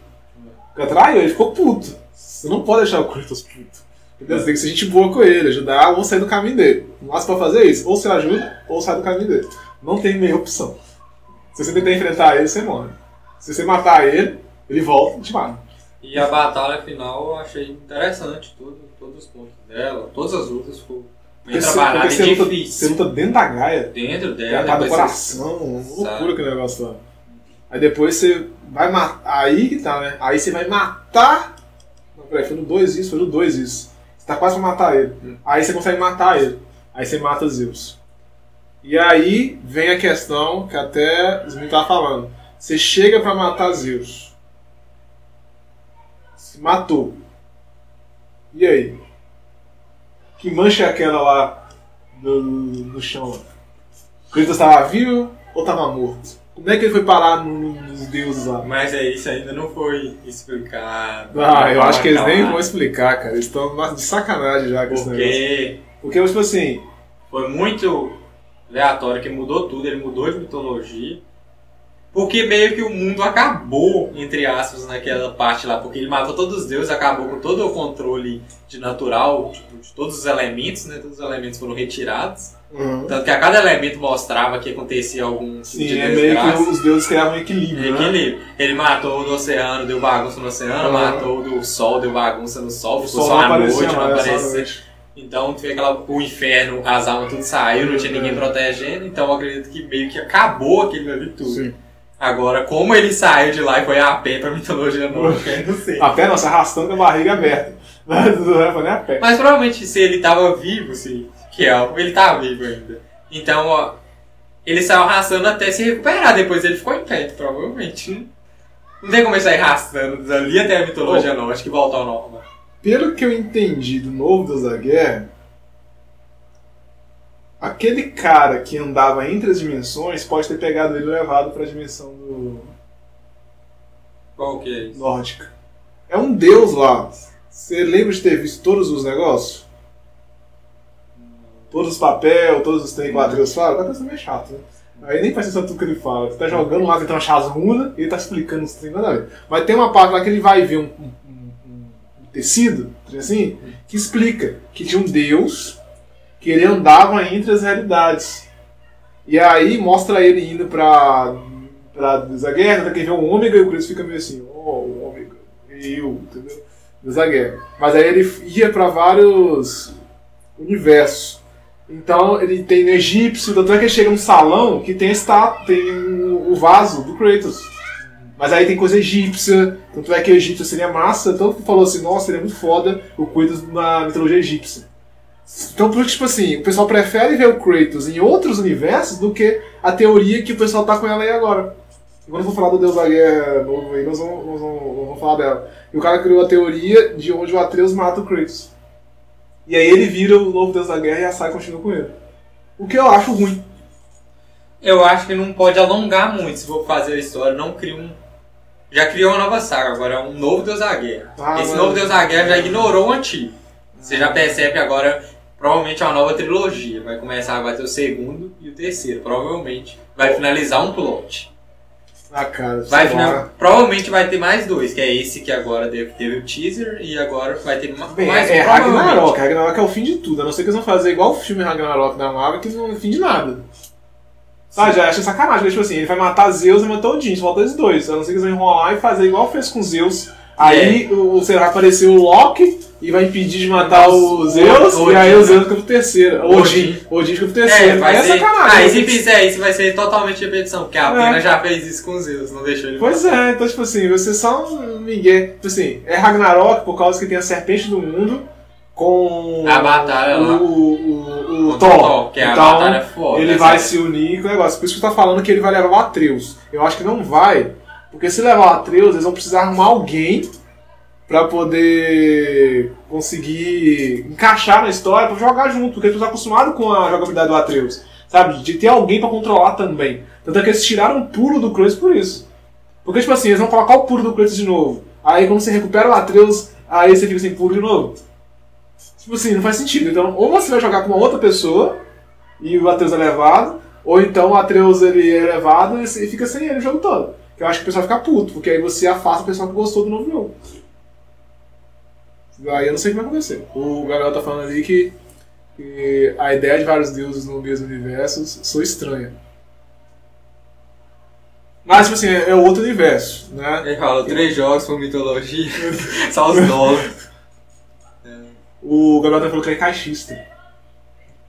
Ela traiu, ele ficou puto. Você não pode deixar o Kratos puto. Entendeu? Você tem que ser gente boa com ele, ajudar ou sair do caminho dele. O máximo pra fazer é isso, ou você ajuda ou sai do caminho dele. Não tem meia opção. Se você tentar enfrentar ele, você morre. Se você matar ele, ele volta e te mata. E a batalha final eu achei interessante, todos os pontos dela, todas as lutas ficou bem trabalhada e difícil. Você luta dentro da Gaia, dentro dela, depois do coração, uma loucura que negócio lá. Aí depois você vai matar, aí que tá, né? Aí você vai matar... Não, peraí, foi no 2 isso. Tá quase pra matar ele. Aí você consegue matar ele. Aí você mata Zeus. E aí vem a questão que até os meninos estavam falando. Você chega pra matar Zeus. Se matou. E aí? Que mancha é aquela lá no chão? Lá? O Kratos tava vivo ou tava morto? Como é que ele foi parar nos deuses lá? Mas é isso, ainda não foi explicado. Ah, eu acho que eles nem vão explicar, cara. Eles estão de sacanagem já com esse negócio. Porque, tipo assim... Foi muito aleatório, que mudou tudo. Ele mudou de mitologia. Porque meio que o mundo acabou, entre aspas, naquela parte lá. Porque ele matou todos os deuses, acabou com todo o controle de natural, tipo, de todos os elementos, né? Todos os elementos foram retirados. Tanto que a cada elemento mostrava que acontecia algum tipo de desgraça. Sim, é meio que os deuses criavam um equilíbrio, né? Ele matou o do oceano, deu bagunça no oceano, matou o do sol, deu bagunça no sol, ficou só a noite, não aparecia. Então o inferno, as almas tudo saiu, não tinha ninguém protegendo, então eu acredito que meio que acabou aquele ali tudo. Sim. Agora, como ele saiu de lá e foi a pé pra mitologia nórdica, eu não sei. A pé não, se arrastando com a barriga aberta. Mas provavelmente se ele tava vivo, sim. Que é, ele tá vivo ainda. Então, ó, ele saiu arrastando até se recuperar. Depois ele ficou em pé, provavelmente. Não tem como ele sair arrastando ali até a mitologia nórdica, que volta ao normal. Pelo que eu entendi do novo Deus da Guerra, aquele cara que andava entre as dimensões pode ter pegado ele e levado pra dimensão do... Qual que é isso? Nórdica. É um deus lá. Você lembra de ter visto todos os negócios? Todos os papéis, todos os trem que o Atreus fala, o também é chato, né? Aí nem faz tudo que ele fala. Você tá jogando lá, tentando achar as runas, e ele tá explicando os trem nada a ver. Mas tem uma parte lá que ele vai ver um tecido, assim, que explica que tinha um deus que ele andava entre as realidades. E aí mostra ele indo pra Deus da Guerra, até que vê um ômega e o Cristo fica meio assim, o ômega, eu, entendeu? Deus da Guerra. Mas aí ele ia pra vários universos. Então ele tem no egípcio, tanto é que ele chega num salão que tem o vaso do Kratos. Mas aí tem coisa egípcia, tanto é que o egípcio seria massa, tanto que falou assim, nossa, seria muito foda o Kratos na mitologia egípcia. Então, tipo assim, o pessoal prefere ver o Kratos em outros universos do que a teoria que o pessoal tá com ela aí agora. E quando eu for falar do Deus da Guerra novo aí, nós vamos falar dela. E o cara criou a teoria de onde o Atreus mata o Kratos. E aí ele vira o novo Deus da Guerra e a Sai continua com ele. O que eu acho ruim. Eu acho que não pode alongar muito. Se for fazer a história, não cria um já criou uma nova saga, agora um novo Deus da Guerra. Esse novo Deus da Guerra já ignorou o antigo. Você já percebe agora, provavelmente é uma nova trilogia. Vai começar, vai ter o segundo e o terceiro. Provavelmente vai finalizar um plot. Ah, cara, vai final... Provavelmente vai ter mais dois, que é esse que agora teve o teaser e agora vai ter mais um. Ragnarok. Ragnarok é o fim de tudo, a não ser que eles vão fazer igual o filme Ragnarok da Marvel, que eles não é o fim de nada. Ah, já acho sacanagem, mas tipo assim, ele vai matar Zeus e matar Odin, só falta esses dois. A não ser que eles vão enrolar e fazer igual fez com Zeus. Aí será apareceu o Loki e vai impedir de matar o Zeus, Odin, e aí o Zeus fica pro terceiro. Odin fica pro terceiro. Vai ser sacanagem. Aí se fizer isso, vai ser totalmente repetição, porque a Athena já fez isso com Zeus, não deixou ele. Pois matar. Então tipo assim, você só um migué. Tipo assim, é Ragnarok por causa que tem a serpente do mundo com a batalha lá. O Thor, que é então, a batalha forte. Ele vai se unir com o negócio. Por isso que tá falando que ele vai levar o Atreus. Eu acho que não vai, porque se levar o Atreus, eles vão precisar arrumar alguém pra poder conseguir encaixar na história, pra jogar junto, porque eles estão acostumados com a jogabilidade do Atreus, sabe? De ter alguém pra controlar também. Tanto é que eles tiraram o pulo do Kratos por isso. Porque, tipo assim, eles vão colocar o pulo do Kratos de novo. Aí, quando você recupera o Atreus, aí você fica sem pulo de novo. Tipo assim, não faz sentido. Então, ou você vai jogar com uma outra pessoa e o Atreus é levado, ou então o Atreus ele é levado e fica sem ele o jogo todo. Que eu acho que o pessoal fica puto, porque aí você afasta o pessoal que gostou do novo jogo. Aí eu não sei o que vai acontecer. O Gabriel tá falando ali que a ideia de vários deuses no mesmo universo soa estranha. Mas, tipo assim, é outro universo, né? Ele fala, 3 jogos por mitologia, só os dólares. O Gabriel até falou que ele é caixista.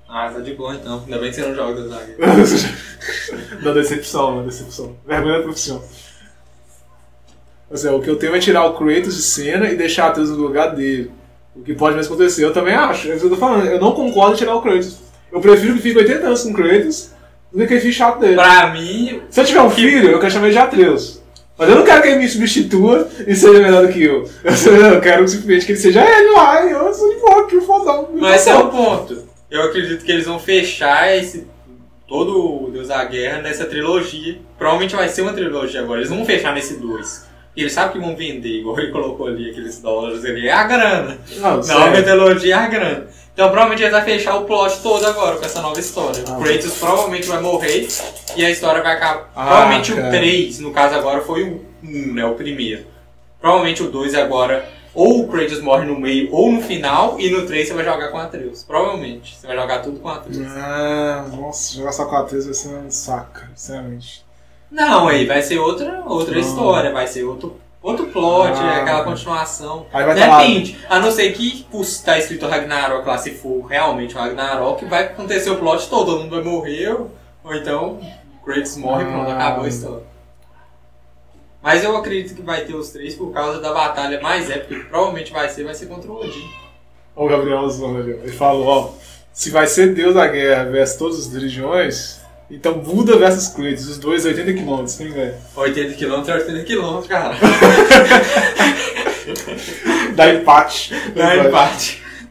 Ah, tá de boa então. Ainda bem que você não joga Deus da Guerra. Dá decepção. Vergonha da profissão. Assim, o que eu tenho é tirar o Kratos de cena e deixar a Atreus no lugar dele. O que pode mais acontecer. Eu também acho. É o que eu tô falando. Eu não concordo em tirar o Kratos. Eu prefiro que fique 80 anos com o Kratos do que fique chato dele. Pra mim... Se eu tiver um filho, eu quero chamar ele de Atreus. Mas eu não quero que ele me substitua e seja melhor do que eu. Eu quero simplesmente que ele seja ele lá. Eu sou de boa, que o fodão. Mas esse é o ponto. Eu acredito que eles vão fechar todo o Deus da Guerra nessa trilogia. Provavelmente vai ser uma trilogia agora. Eles não vão fechar nesse 2. Eles sabem que vão vender, igual ele colocou ali aqueles dólares. Ele é a grana. Não, a trilogia é a grana. Então provavelmente eles vão fechar o plot todo agora com essa nova história. O Kratos provavelmente vai morrer e a história vai acabar. Provavelmente o 3, no caso agora, foi o 1, né? O primeiro. Provavelmente o 2 agora... Ou o Kratos morre no meio ou no final, e no 3 você vai jogar com Atreus. Provavelmente. Você vai jogar tudo com Atreus. Ah, nossa, jogar só com Atreus vai ser um saco, sinceramente. Não, aí vai ser outra história, vai ser outro plot, aquela continuação. Aí vai depende. Tá lá... A não ser que tá escrito Ragnarok lá, se for realmente o Ragnarok, vai acontecer o plot todo mundo vai morrer, ou então o Kratos morre e pronto, acabou a história. Mas eu acredito que vai ter os 3 por causa da batalha mais épica, que provavelmente vai ser contra o Odin. Ó, o Gabriel Zona, ele falou, ó, se vai ser Deus da Guerra versus todas as religiões, então Buda versus Kratos, os dois 80 km, hein, velho? 80 km é 80 km, cara. Dá empate.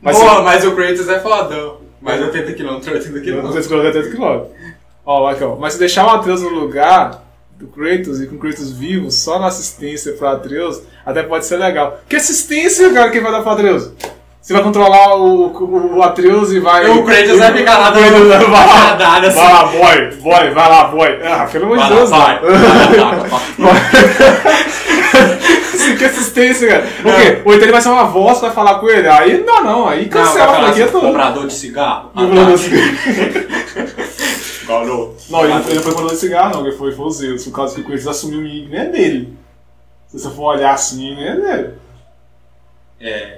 Boa, mas o Kratos é fodão. Mas 80 km é 80 km. Não sei se colocar 80 km. Ó, aqui, ó. Mas se deixar o Atreus no lugar... do Kratos, e com o Kratos vivo, só na assistência pra Atreus, até pode ser legal. Que assistência, cara, que vai dar pra Atreus? Você vai controlar o Atreus e vai... E o Kratos vai ficar lá dando porradada assim. Vai lá, boy, vai lá, boy. Ah, pelo amor de Deus, vai. Que assistência, cara. Não. O quê? Ou então ele vai ser uma voz pra falar com ele? Aí não. Aí cancela a franquia toda. Comprador de cigarro. Não, ele não foi mandando cigarro, não, ele foi o Zeus, por causa que o Kratos assumiu o inimigo, nem é dele. Se você for olhar assim, nem é dele. É.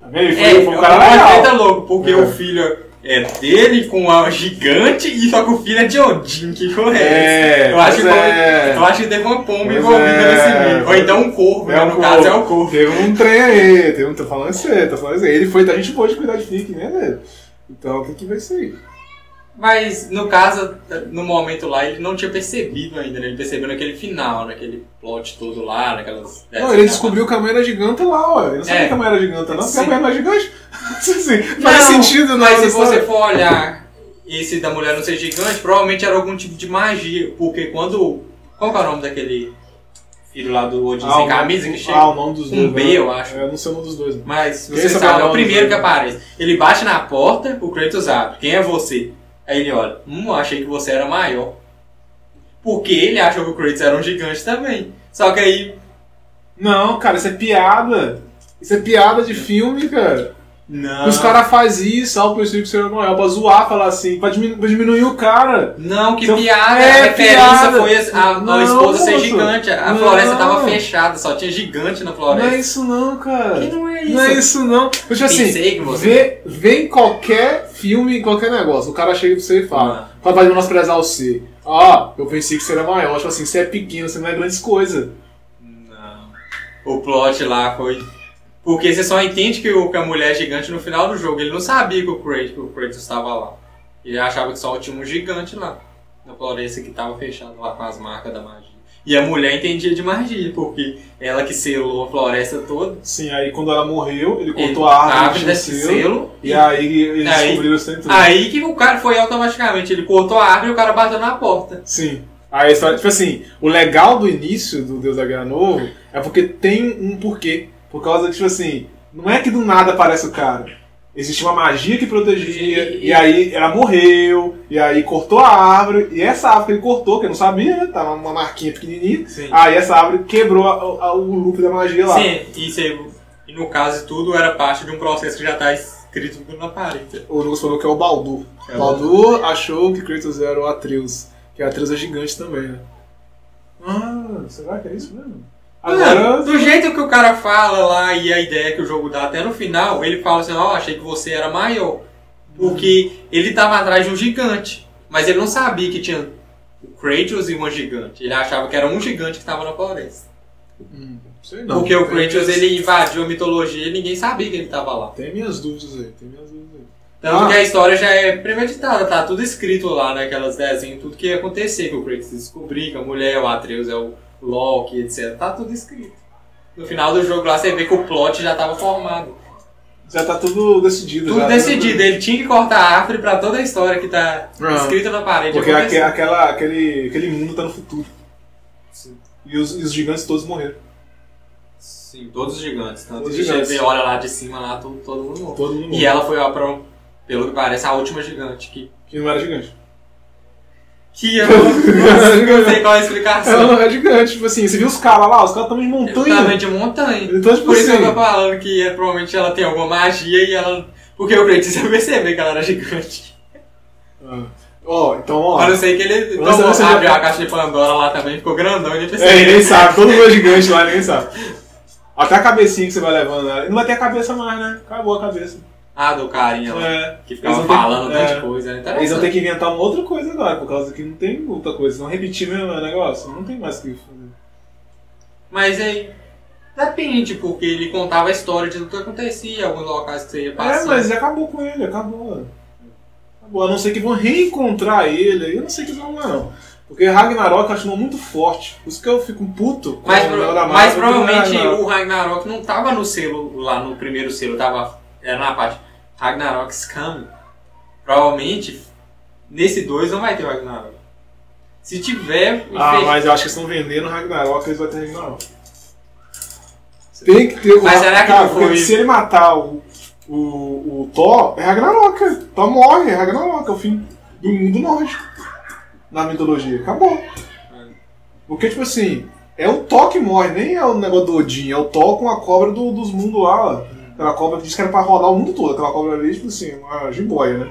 Tá vendo? Ele foi um cara legal. Tá louco, porque o filho é dele com a gigante e só que o filho é de Odin, que correto. Eu acho que teve uma pomba envolvida nesse meio. Ou então um corvo, né? No caso é o corvo. Teve um trem aí, tô falando assim. Ele foi da gente boa de cuidar de Fique, né, dele. Então tem que ver isso aí. Mas, no caso, no momento lá, ele não tinha percebido ainda, né? Ele percebeu naquele final, naquele plot todo lá, naquelas... Não, ele descobriu que a mãe era gigante lá, ué. Ele não sabia que a mãe era gigante, não, porque a mãe era gigante. Não faz sentido, não. Mas se você for olhar esse da mulher não ser gigante, provavelmente era algum tipo de magia, porque quando... Qual que é o nome daquele filho lá do Odin sem camisa, que chega. O nome dos dois. B, eu acho. Eu não sei o nome dos dois. Né? Mas você sabe, é o primeiro que aparece. Ele bate na porta, o Kratos abre. Quem é você? Aí ele olha, achei que você era maior. Porque ele achou que o Kratos era um gigante também. Só que aí... Não, cara, isso é piada. Isso é piada de filme, cara. Não. Os caras fazem isso, ao princípio que você era maior, pra zoar, falar assim, pra diminuir o cara. Não, que então, piada. A referência foi a esposa ser gigante. A floresta tava fechada, só tinha gigante na floresta. Não é isso não, cara. Que não é isso? Não é isso não. Porque assim, vem qualquer filme, qualquer negócio, o cara chega pra você e fala, pra fazer menosprezar o C. Eu pensei que você era maior. Tipo assim, você é pequeno, você não é grandes coisas. Não. O plot lá foi... Porque você só entende que a mulher é gigante no final do jogo. Ele não sabia que o Kratos estava lá. Ele achava que só tinha um gigante lá. Na floresta que estava fechada lá com as marcas da magia. E a mulher entendia de magia, porque ela que selou a floresta toda. Sim, aí quando ela morreu, ele cortou a árvore desse selo. E aí ele descobriu o centro. Aí que o cara foi automaticamente. Ele cortou a árvore e o cara bateu na porta. Sim. Aí a história, tipo assim, o legal do início do Deus da Guerra Novo é porque tem um porquê. Por causa que, tipo assim, não é que do nada aparece o cara. Existia uma magia que protegia, e aí ela morreu, e aí cortou a árvore, e essa árvore que ele cortou, que eu não sabia, né? Tava uma marquinha pequenininha, sim. Aí essa árvore quebrou o loop da magia lá. Sim, e no caso tudo era parte de um processo que já tá escrito na parede. O Lucas falou que é o Baldur. É o Baldur achou que Kratos era o Atreus, que Atreus é gigante também, né? Será que é isso mesmo? Agora, do jeito que o cara fala lá e a ideia que o jogo dá até no final, ele fala assim, achei que você era maior. Porque ele tava atrás de um gigante, mas ele não sabia que tinha o Kratos e uma gigante. Ele achava que era um gigante que tava na floresta. Sei não. Porque o Kratos, ele invadiu a mitologia e ninguém sabia que ele tava lá. Tem minhas dúvidas aí. Tanto que a história já é premeditada, tá tudo escrito lá, né, aquelas desenhas, tudo que ia acontecer, que o Kratos descobrir, que a mulher, o Atreus é o Loki, etc. Tá tudo escrito. No final do jogo lá você vê que o plot já tava formado. Já tá tudo decidido. Ele tinha que cortar a árvore pra toda a história que tá escrita na parede. Porque aquele mundo tá no futuro. Sim. E os gigantes todos morreram. Sim, todos os gigantes. Tanto que você olha lá de cima, lá todo mundo morreu. Todo mundo morreu. E ela foi, pelo que parece, a última gigante. Que não era gigante. Que eu não sei qual é a explicação. Ela não é gigante, tipo assim, você viu os caras lá, os caras estão de montanha. Também de montanha. Então, tipo, por isso que eu tô falando que provavelmente ela tem alguma magia e ela... Porque eu preciso perceber que ela era gigante. Mas eu sei que ele abriu a caixa de Pandora lá também, ficou grandão e nem percebeu. Ninguém sabe, todo mundo é gigante lá, ninguém sabe. Até a cabecinha que você vai levando lá. Não vai ter a cabeça mais, né? Acabou a cabeça. Do carinha lá, que ficava falando um monte de coisa. Né? Eles vão ter que inventar uma outra coisa agora, por causa que não tem muita coisa. Não repetir mesmo o negócio, não tem mais o que fazer. Mas aí, depende, porque ele contava a história de tudo que acontecia, alguns locais que você ia passar. Mas acabou com ele, acabou. A não ser que vão reencontrar ele, eu não sei que vão lá não. Porque Ragnarok eu acho muito forte, por isso que eu fico puto com mas provavelmente o Ragnarok não tava no selo, lá no primeiro selo, era na parte Ragnarok Scam. Provavelmente nesse 2 não vai ter o Ragnarok. Se tiver... mas eu acho que se não vendendo o Ragnarok, eles vão ter Ragnarok. Tem que ter o Ragnarok. Se ele matar o Thor, é Ragnarok. Thor morre, é Ragnarok. É o fim do mundo nórdico. Na mitologia. Acabou. Porque, tipo assim, é o Thor que morre. Nem é o negócio do Odin. É o Thor com a cobra dos mundos lá. Aquela cobra que diz que era pra rodar o mundo todo. Aquela cobra ali, tipo assim, uma jiboia, né?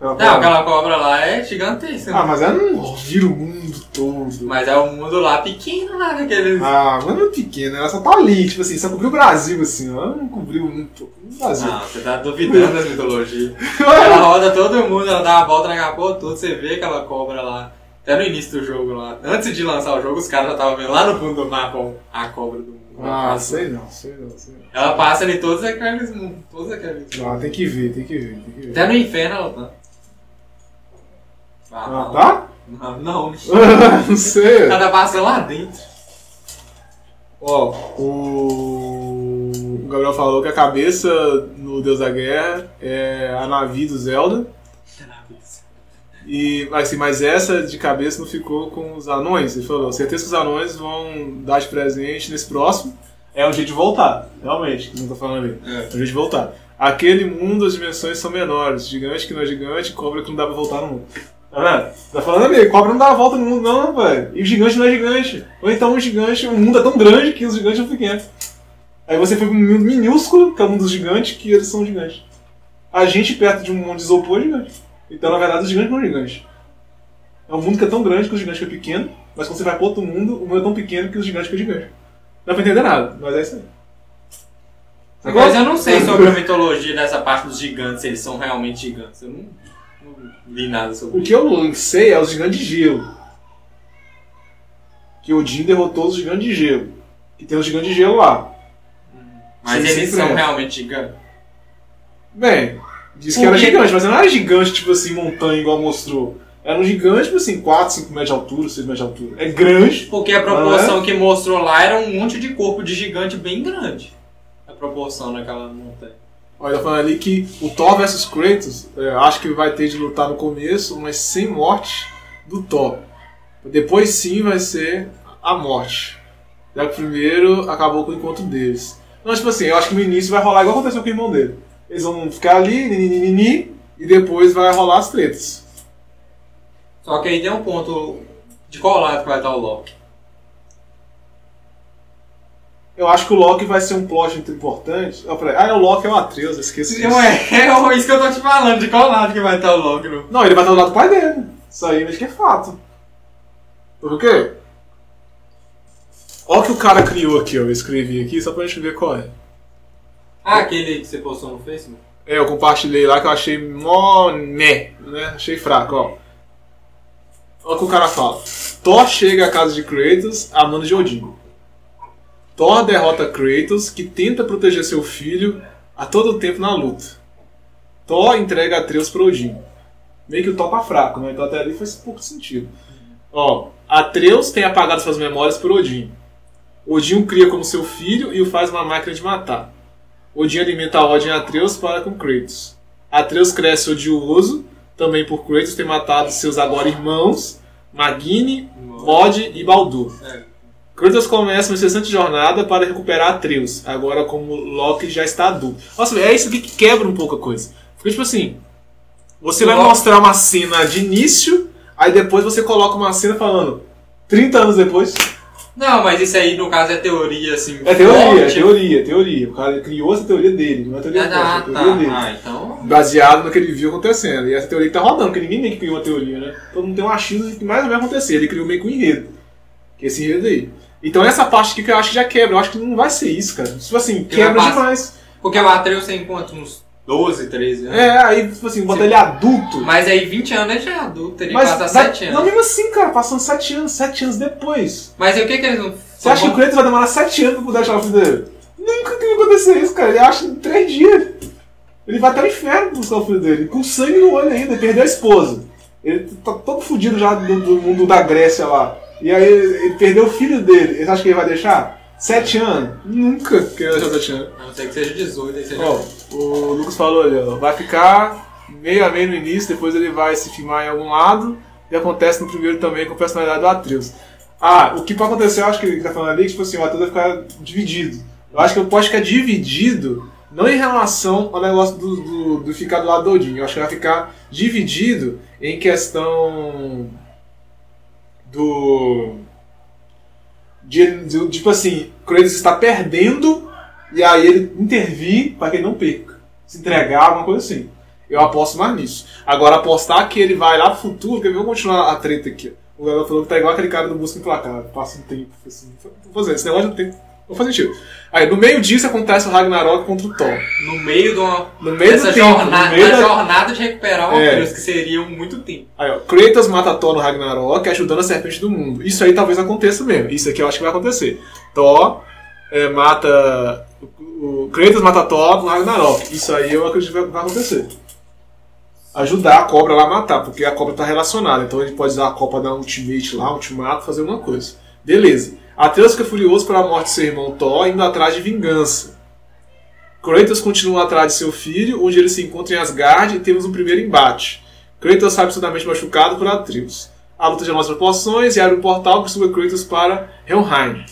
Aquela cobra lá é gigantesca. Mas ela não vira o mundo todo. Mas é o mundo lá pequeno, lá naquele... mas não é pequeno, ela só tá ali, tipo assim, só cobriu o Brasil, assim, ela não cobriu o mundo todo. Você tá duvidando das mitologias. Ela roda todo mundo, ela dá a volta na capô, tudo, você vê aquela cobra lá. Até no início do jogo lá. Antes de lançar o jogo, os caras já estavam vendo lá no fundo do mapa a cobra do mundo. Sei não. Ela passa em todos aqueles mundos. Tem que ver. Até no inferno ela tá. Tá? Não, bicho. Não sei. Ela tá passando lá dentro. O Gabriel falou que a cabeça no Deus da Guerra é a Navi do Zelda. E, assim, mas essa de cabeça não ficou com os anões. Ele falou, certeza que os anões vão dar de presente nesse próximo. É um jeito de voltar, realmente, que não tô falando ali. É um jeito de voltar. Aquele mundo, as dimensões são menores. Gigante que não é gigante, cobra que não dá pra voltar no mundo. Tá vendo? Tá falando ali, cobra não dá a volta no mundo não, velho. E o gigante não é gigante. Ou então um gigante, o mundo é tão grande que os gigantes não pequenos. Aí você foi pra um mundo minúsculo, que é o mundo dos gigantes, que eles são gigantes. A gente perto de um mundo de isopor é gigante. Então, na verdade, os gigantes não são gigantes. É um mundo que é tão grande que os gigantes é pequeno, mas quando você vai para outro mundo, o mundo é tão pequeno que os gigantes é gigante. Não dá pra entender nada, mas é isso aí. Agora, mas eu não sei sobre a mitologia dessa parte dos gigantes, se eles são realmente gigantes. Eu não li nada sobre isso. O que eu sei é os gigantes de gelo. Que Odin derrotou os gigantes de gelo. E tem os gigantes de gelo lá. Mas eles são realmente gigantes? Bem, diz que era gigante, mas não era gigante, tipo assim, montanha, igual mostrou. Era um gigante, tipo assim, 4, 5 metros de altura, 6 metros de altura. É grande. Porque a proporção que mostrou lá era um monte de corpo de gigante bem grande. A proporção naquela montanha. Olha, falando ali que o Thor vs Kratos, acho que vai ter de lutar no começo, mas sem morte do Thor. Depois sim vai ser a morte. Já que primeiro acabou com o encontro deles. Não, tipo assim, eu acho que no início vai rolar igual aconteceu com o irmão dele. Eles vão ficar ali, e depois vai rolar as tretas. Só que aí tem um ponto de qual lado que vai estar o Loki. Eu acho que o Loki vai ser um plot muito importante. Eu falei, o Loki é o Atreus, eu esqueci disso. É isso que eu tô te falando, de qual lado que vai estar o Loki. Não, ele vai estar do lado do pai dele. Isso aí acho que é fato. Por quê? Olha o que o cara criou aqui, ó. Eu escrevi aqui só pra gente ver qual é. Ah, aquele que você postou no Facebook? É, eu compartilhei lá que eu achei né? Achei fraco, ó. Olha o que o cara fala. Thor chega à casa de Kratos a mando de Odin. Thor derrota Kratos, que tenta proteger seu filho a todo tempo na luta. Thor entrega Atreus para Odin. Meio que o Thor tá fraco, né? Então até ali faz pouco sentido. Ó, Atreus tem apagado suas memórias por Odin. Odin o cria como seu filho e o faz uma máquina de matar. Odin alimenta a ódio em Atreus para com Kratos. Atreus cresce odioso, também por Kratos ter matado seus agora irmãos, Magini, Vod e Baldur. Kratos começa uma incessante jornada para recuperar Atreus, agora como Loki já está adulto. Nossa, é isso aqui que quebra um pouco a coisa. Porque, tipo assim, você vai mostrar uma cena de início, aí depois você coloca uma cena falando 30 anos depois... Não, mas isso aí, no caso, é teoria, assim... É teoria, teoria. O cara criou essa teoria dele, não é teoria forte, é teoria dele. Então... Baseado no que ele viu acontecendo. E essa teoria que tá rodando, porque ninguém meio que criou uma teoria, né? Todo mundo tem um achismo de que mais ou menos acontecer. Ele criou meio que um enredo. Que é esse enredo aí. Então essa parte aqui que eu acho que já quebra. Eu acho que não vai ser isso, cara. Tipo assim, quebra demais. Porque o Atreus tem quanto? Uns 12, 13 anos? É, aí, tipo assim, bota ele adulto. Mas aí 20 anos ele já é adulto, ele passa 7 anos. Não, mesmo assim, cara, passando 7 anos depois. Mas aí o que que eles não... Você acha que o Kratos vai demorar 7 anos pra mudar a chave dele? Nunca que vai acontecer isso, cara, ele acha em 3 dias. Ele vai até o inferno buscar o filho dele, com sangue no olho ainda, perdeu a esposa. Ele tá todo fudido já do mundo da Grécia lá. E aí ele perdeu o filho dele, você acha que ele vai deixar? 7 anos? Nunca que eu já 7 anos. A não ser que seja 18, aí seja... o Lucas falou ali, ó, vai ficar meio a meio no início, depois ele vai se filmar em algum lado, e acontece no primeiro também com a personalidade do Atreus. Ah, o que pode acontecer, eu acho que ele tá falando ali, que tipo assim, o Atreus vai ficar dividido. Eu acho que ele pode ficar dividido, não em relação ao negócio do ficar do lado do Odin, eu acho que ele vai ficar dividido em questão do... tipo assim, Kratos está perdendo e aí ele intervir para que ele não perca, se entregar, alguma coisa assim. Eu aposto mais nisso. Agora apostar que ele vai lá pro futuro, porque vamos continuar a treta aqui. O Gabriel falou que tá igual aquele cara do Busca Implacável, passa um tempo assim, esse negócio não tem, não faz sentido. Aí no meio disso acontece o Ragnarok contra o Thor. No meio de uma jornada de recuperar o Atreus, que seria muito tempo. Aí ó, Kratos mata Thor no Ragnarok ajudando a serpente do mundo. Isso aí talvez aconteça mesmo. Isso aqui eu acho que vai acontecer. Kratos mata Thor no Ragnarok. Isso aí eu acredito que vai acontecer. Ajudar a cobra lá a matar, porque a cobra tá relacionada. Então ele pode usar a cobra da Ultimate lá, Ultimato, fazer alguma coisa. Beleza. Atreus fica furioso pela morte de seu irmão Thor, indo atrás de vingança. Kratos continua atrás de seu filho, onde eles se encontram em Asgard e temos um primeiro embate. Kratos sai absolutamente machucado por Atreus. A luta de novas proporções e abre um portal que suga Kratos para Helheim,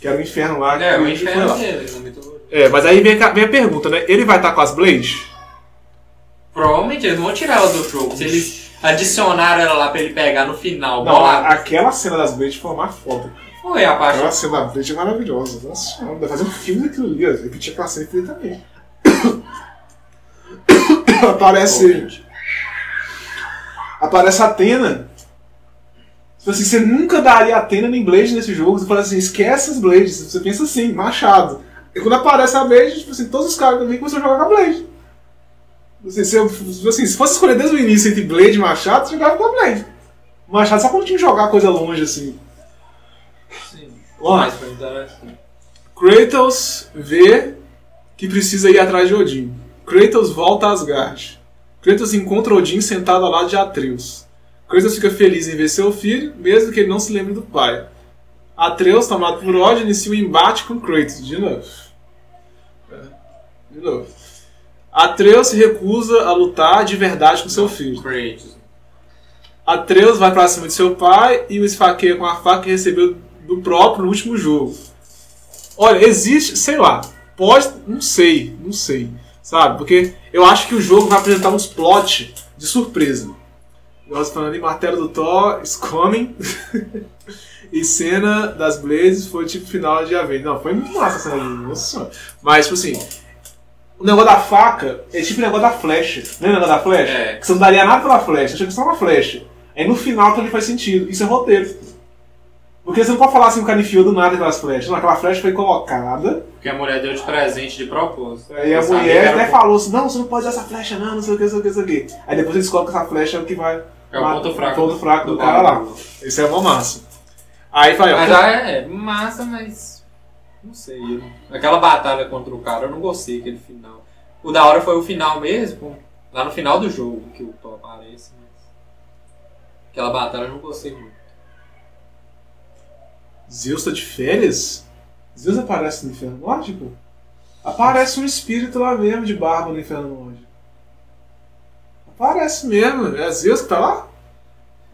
que era o inferno lá. É, o inferno deles, é, mas aí vem a pergunta, né? Ele vai estar com as Blades? Provavelmente, eles vão tirar ela do jogo. Se eles adicionaram ela lá pra ele pegar no final. Não, aquela cena das Blades foi uma foda. Foi a parte. Aquela cena da Blade é maravilhosa. Nossa, não dá pra fazer um filme daquilo ali, ó. Repetir aquela cena dele também. Aparece Athena. Tipo assim, você nunca daria Athena nem Blade nesse jogo. Você fala assim, esquece as Blades. Você pensa assim, machado. E quando aparece a Blade, tipo assim, todos os caras também começam a jogar com a Blade. Assim, se fosse escolher desde o início entre Blade e machado, você jogava com a Blade. O machado só quando tinha que jogar coisa longe, assim. Sim. Mas pra interessa. Kratos vê que precisa ir atrás de Odin. Kratos volta a Asgard. Kratos encontra Odin sentado ao lado de Atreus. Kratos fica feliz em ver seu filho, mesmo que ele não se lembre do pai. Atreus, tomado por ódio, inicia um embate com Kratos. De novo. Atreus se recusa a lutar de verdade com seu filho. Kratos. Atreus vai pra cima de seu pai e o esfaqueia com a faca que recebeu do próprio no último jogo. Olha, existe, sei lá, pode, não sei. Sabe? Porque eu acho que o jogo vai apresentar uns plot de surpresa. Nós falando em martelo do Thor, it's coming. E cena das Blazes foi tipo final de Avengers. Não, foi muito massa essa cena. Nossa senhora. Mas, tipo assim, o negócio da faca é tipo o negócio da flecha. Lembra o negócio da flecha? É. Que você não daria nada pela flecha, tinha que ser uma flecha. Aí no final também faz sentido. Isso é roteiro. Porque você não pode falar assim, o cara enfiou do nada aquelas flechas. Não, aquela flecha foi colocada. Porque a mulher deu de presente de propósito. Aí a mulher até falou assim, não, você não pode usar essa flecha não, não sei o que. Aí depois eles colocam essa flecha que vai... É o ponto fraco do cara lá. Isso é uma massa. Aí vai, ó. Mas já é massa, mas... Não sei. Aquela batalha contra o cara, eu não gostei aquele final. O da hora foi o final mesmo, lá no final do jogo, que o Thor aparece. Mas... Aquela batalha eu não gostei muito. Zeus tá de férias? Zeus aparece no Inferno Nórdico? Aparece um espírito lá mesmo, de barba, no Inferno Nórdico. Aparece mesmo. É Zeus que tá lá?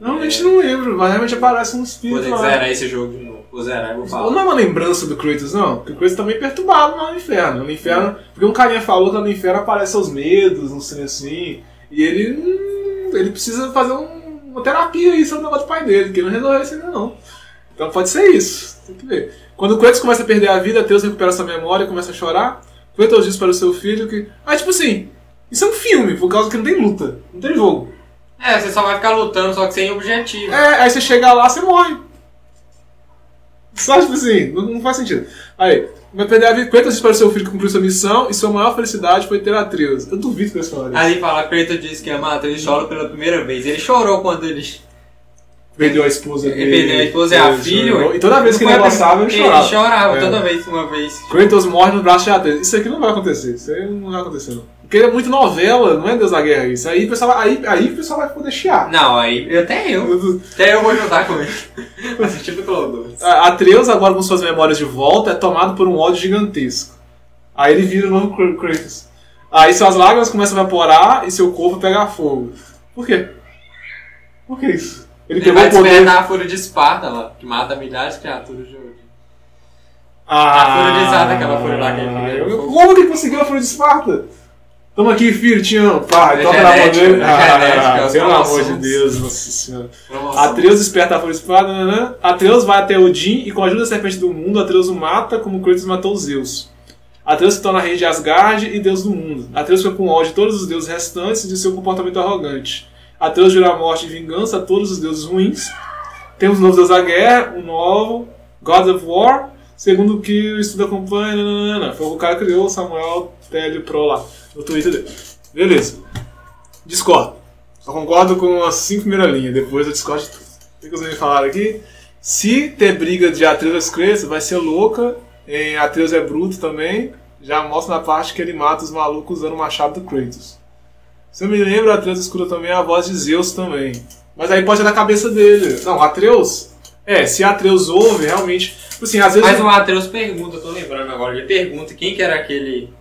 Normalmente não lembro, mas realmente aparece um espírito lá. Vou zerar esse jogo de novo. Vou falar. Não é uma lembrança do Kratos, não. Porque o Kratos tá meio perturbado lá no Inferno. No Inferno, porque um carinha falou que no Inferno aparecem os medos, não sei assim. E ele precisa fazer uma terapia aí sobre o negócio do pai dele, que ele não resolveu isso ainda não. Então pode ser isso, tem que ver. Quando o Kratos começa a perder a vida, Atreus recupera sua memória e começa a chorar. Kratos diz para o seu filho que... Ah, tipo assim, isso é um filme, por causa que não tem luta, não tem jogo. É, você só vai ficar lutando, só que sem objetivo. É, aí você chega lá, você morre. Só tipo assim, não faz sentido. Aí, vai perder a vida, Kratos diz para o seu filho que cumpriu sua missão e sua maior felicidade foi ter Atreus. Eu duvido que eles falam isso. Aí fala, Kratos diz que ama Atreus e chora pela primeira vez. Ele chorou quando ele... Perdeu a esposa dele. Perdeu a esposa e a filha. E toda vez que ele abraçava, ele chorava. Ele chorava toda vez, uma vez. Kratos morre no braço de Atreus. Isso aqui não vai acontecer. Não. Porque é muito novela, não é Deus da Guerra isso. Aí o pessoal vai poder chiar. Não, aí até eu vou juntar com ele. Atreus, agora com suas memórias de volta, é tomado por um ódio gigantesco. Aí ele vira o novo Kratos. Aí suas lágrimas começam a evaporar e seu corpo pega fogo. Por quê? Por que isso? Ele vai despertar a fúria de Esparta lá, que mata milhares de criaturas de Odin. A fúria de Esparta, aquela fúria lá que ele viu. Como que ele conseguiu a fúria de Esparta? Toma aqui, filho, Tião. Pá, toca na bandeira. Pelo amor de Deus, nossa senhora. Atreus desperta a fúria de Esparta. Atreus vai até Odin e com a ajuda da serpente do mundo, Atreus o mata como Kratos matou Zeus. Atreus se torna rei de Asgard e deus do mundo. Atreus fica com ódio de todos os deuses restantes de seu comportamento arrogante. Atreus jura a morte e vingança a todos os deuses ruins. Temos o novo Deus da Guerra, o novo God of War, segundo o que o estudo acompanha. Foi o cara que criou o Samuel Telio Pro lá, no Twitter dele. Beleza. Discordo. Só concordo com as 5 primeiras linhas, depois eu discordo de tudo. O que vocês me falaram aqui? Se ter briga de Atreus e Kratos, vai ser louca. Em Atreus é bruto também. Já mostra na parte que ele mata os malucos usando o machado do Kratos. Se eu me lembro, Atreus escuta também a voz de Zeus também. Mas aí pode ser na cabeça dele. Não, Atreus... se Atreus ouve, realmente... Assim, às vezes... Mas o Atreus pergunta, eu tô lembrando agora. Ele pergunta quem que era aquele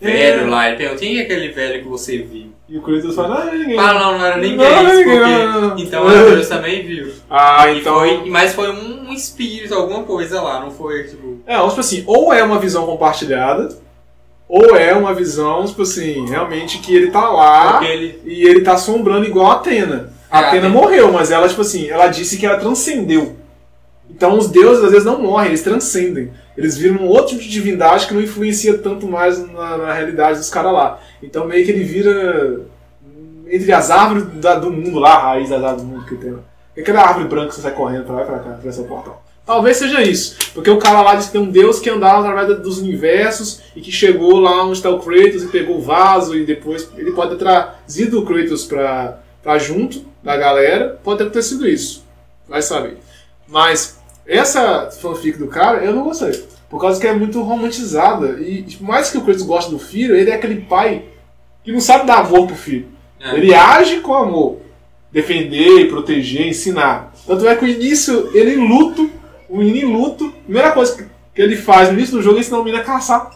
velho lá. Ele pergunta, quem é aquele velho que você viu? E o Kratos fala, não era ninguém. Ah, não, não era ninguém. Não era ninguém. Então o Atreus também viu. Ah, e então... mas foi um espírito, alguma coisa lá, não foi, tipo... É, tipo assim, ou é uma visão compartilhada, ou é uma visão, tipo assim, realmente que ele tá lá e ele tá assombrando igual a Atena. A Atena morreu, mas ela, tipo assim, ela disse que ela transcendeu. Então os deuses às vezes não morrem, eles transcendem. Eles viram um outro tipo de divindade que não influencia tanto mais na realidade dos caras lá. Então meio que ele vira entre as árvores do mundo lá, a raiz das árvores do mundo que tem lá. É aquela árvore branca que você sai correndo pra lá e pra cá, pra esse portal. Talvez seja isso, porque o cara lá disse que tem um deus que andava através dos universos e que chegou lá onde está o Kratos e pegou o vaso e depois ele pode ter trazido o Kratos pra junto da galera. Pode ter acontecido isso, vai saber. Mas essa fanfic do cara eu não gostei, por causa que é muito romantizada. E por mais que o Kratos goste do filho, ele é aquele pai que não sabe dar amor pro filho. Ele age com amor, defender, proteger, ensinar. Tanto é que o início, ele em luto, o menino em luto, a primeira coisa que ele faz no início do jogo é ensinar o menino a caçar.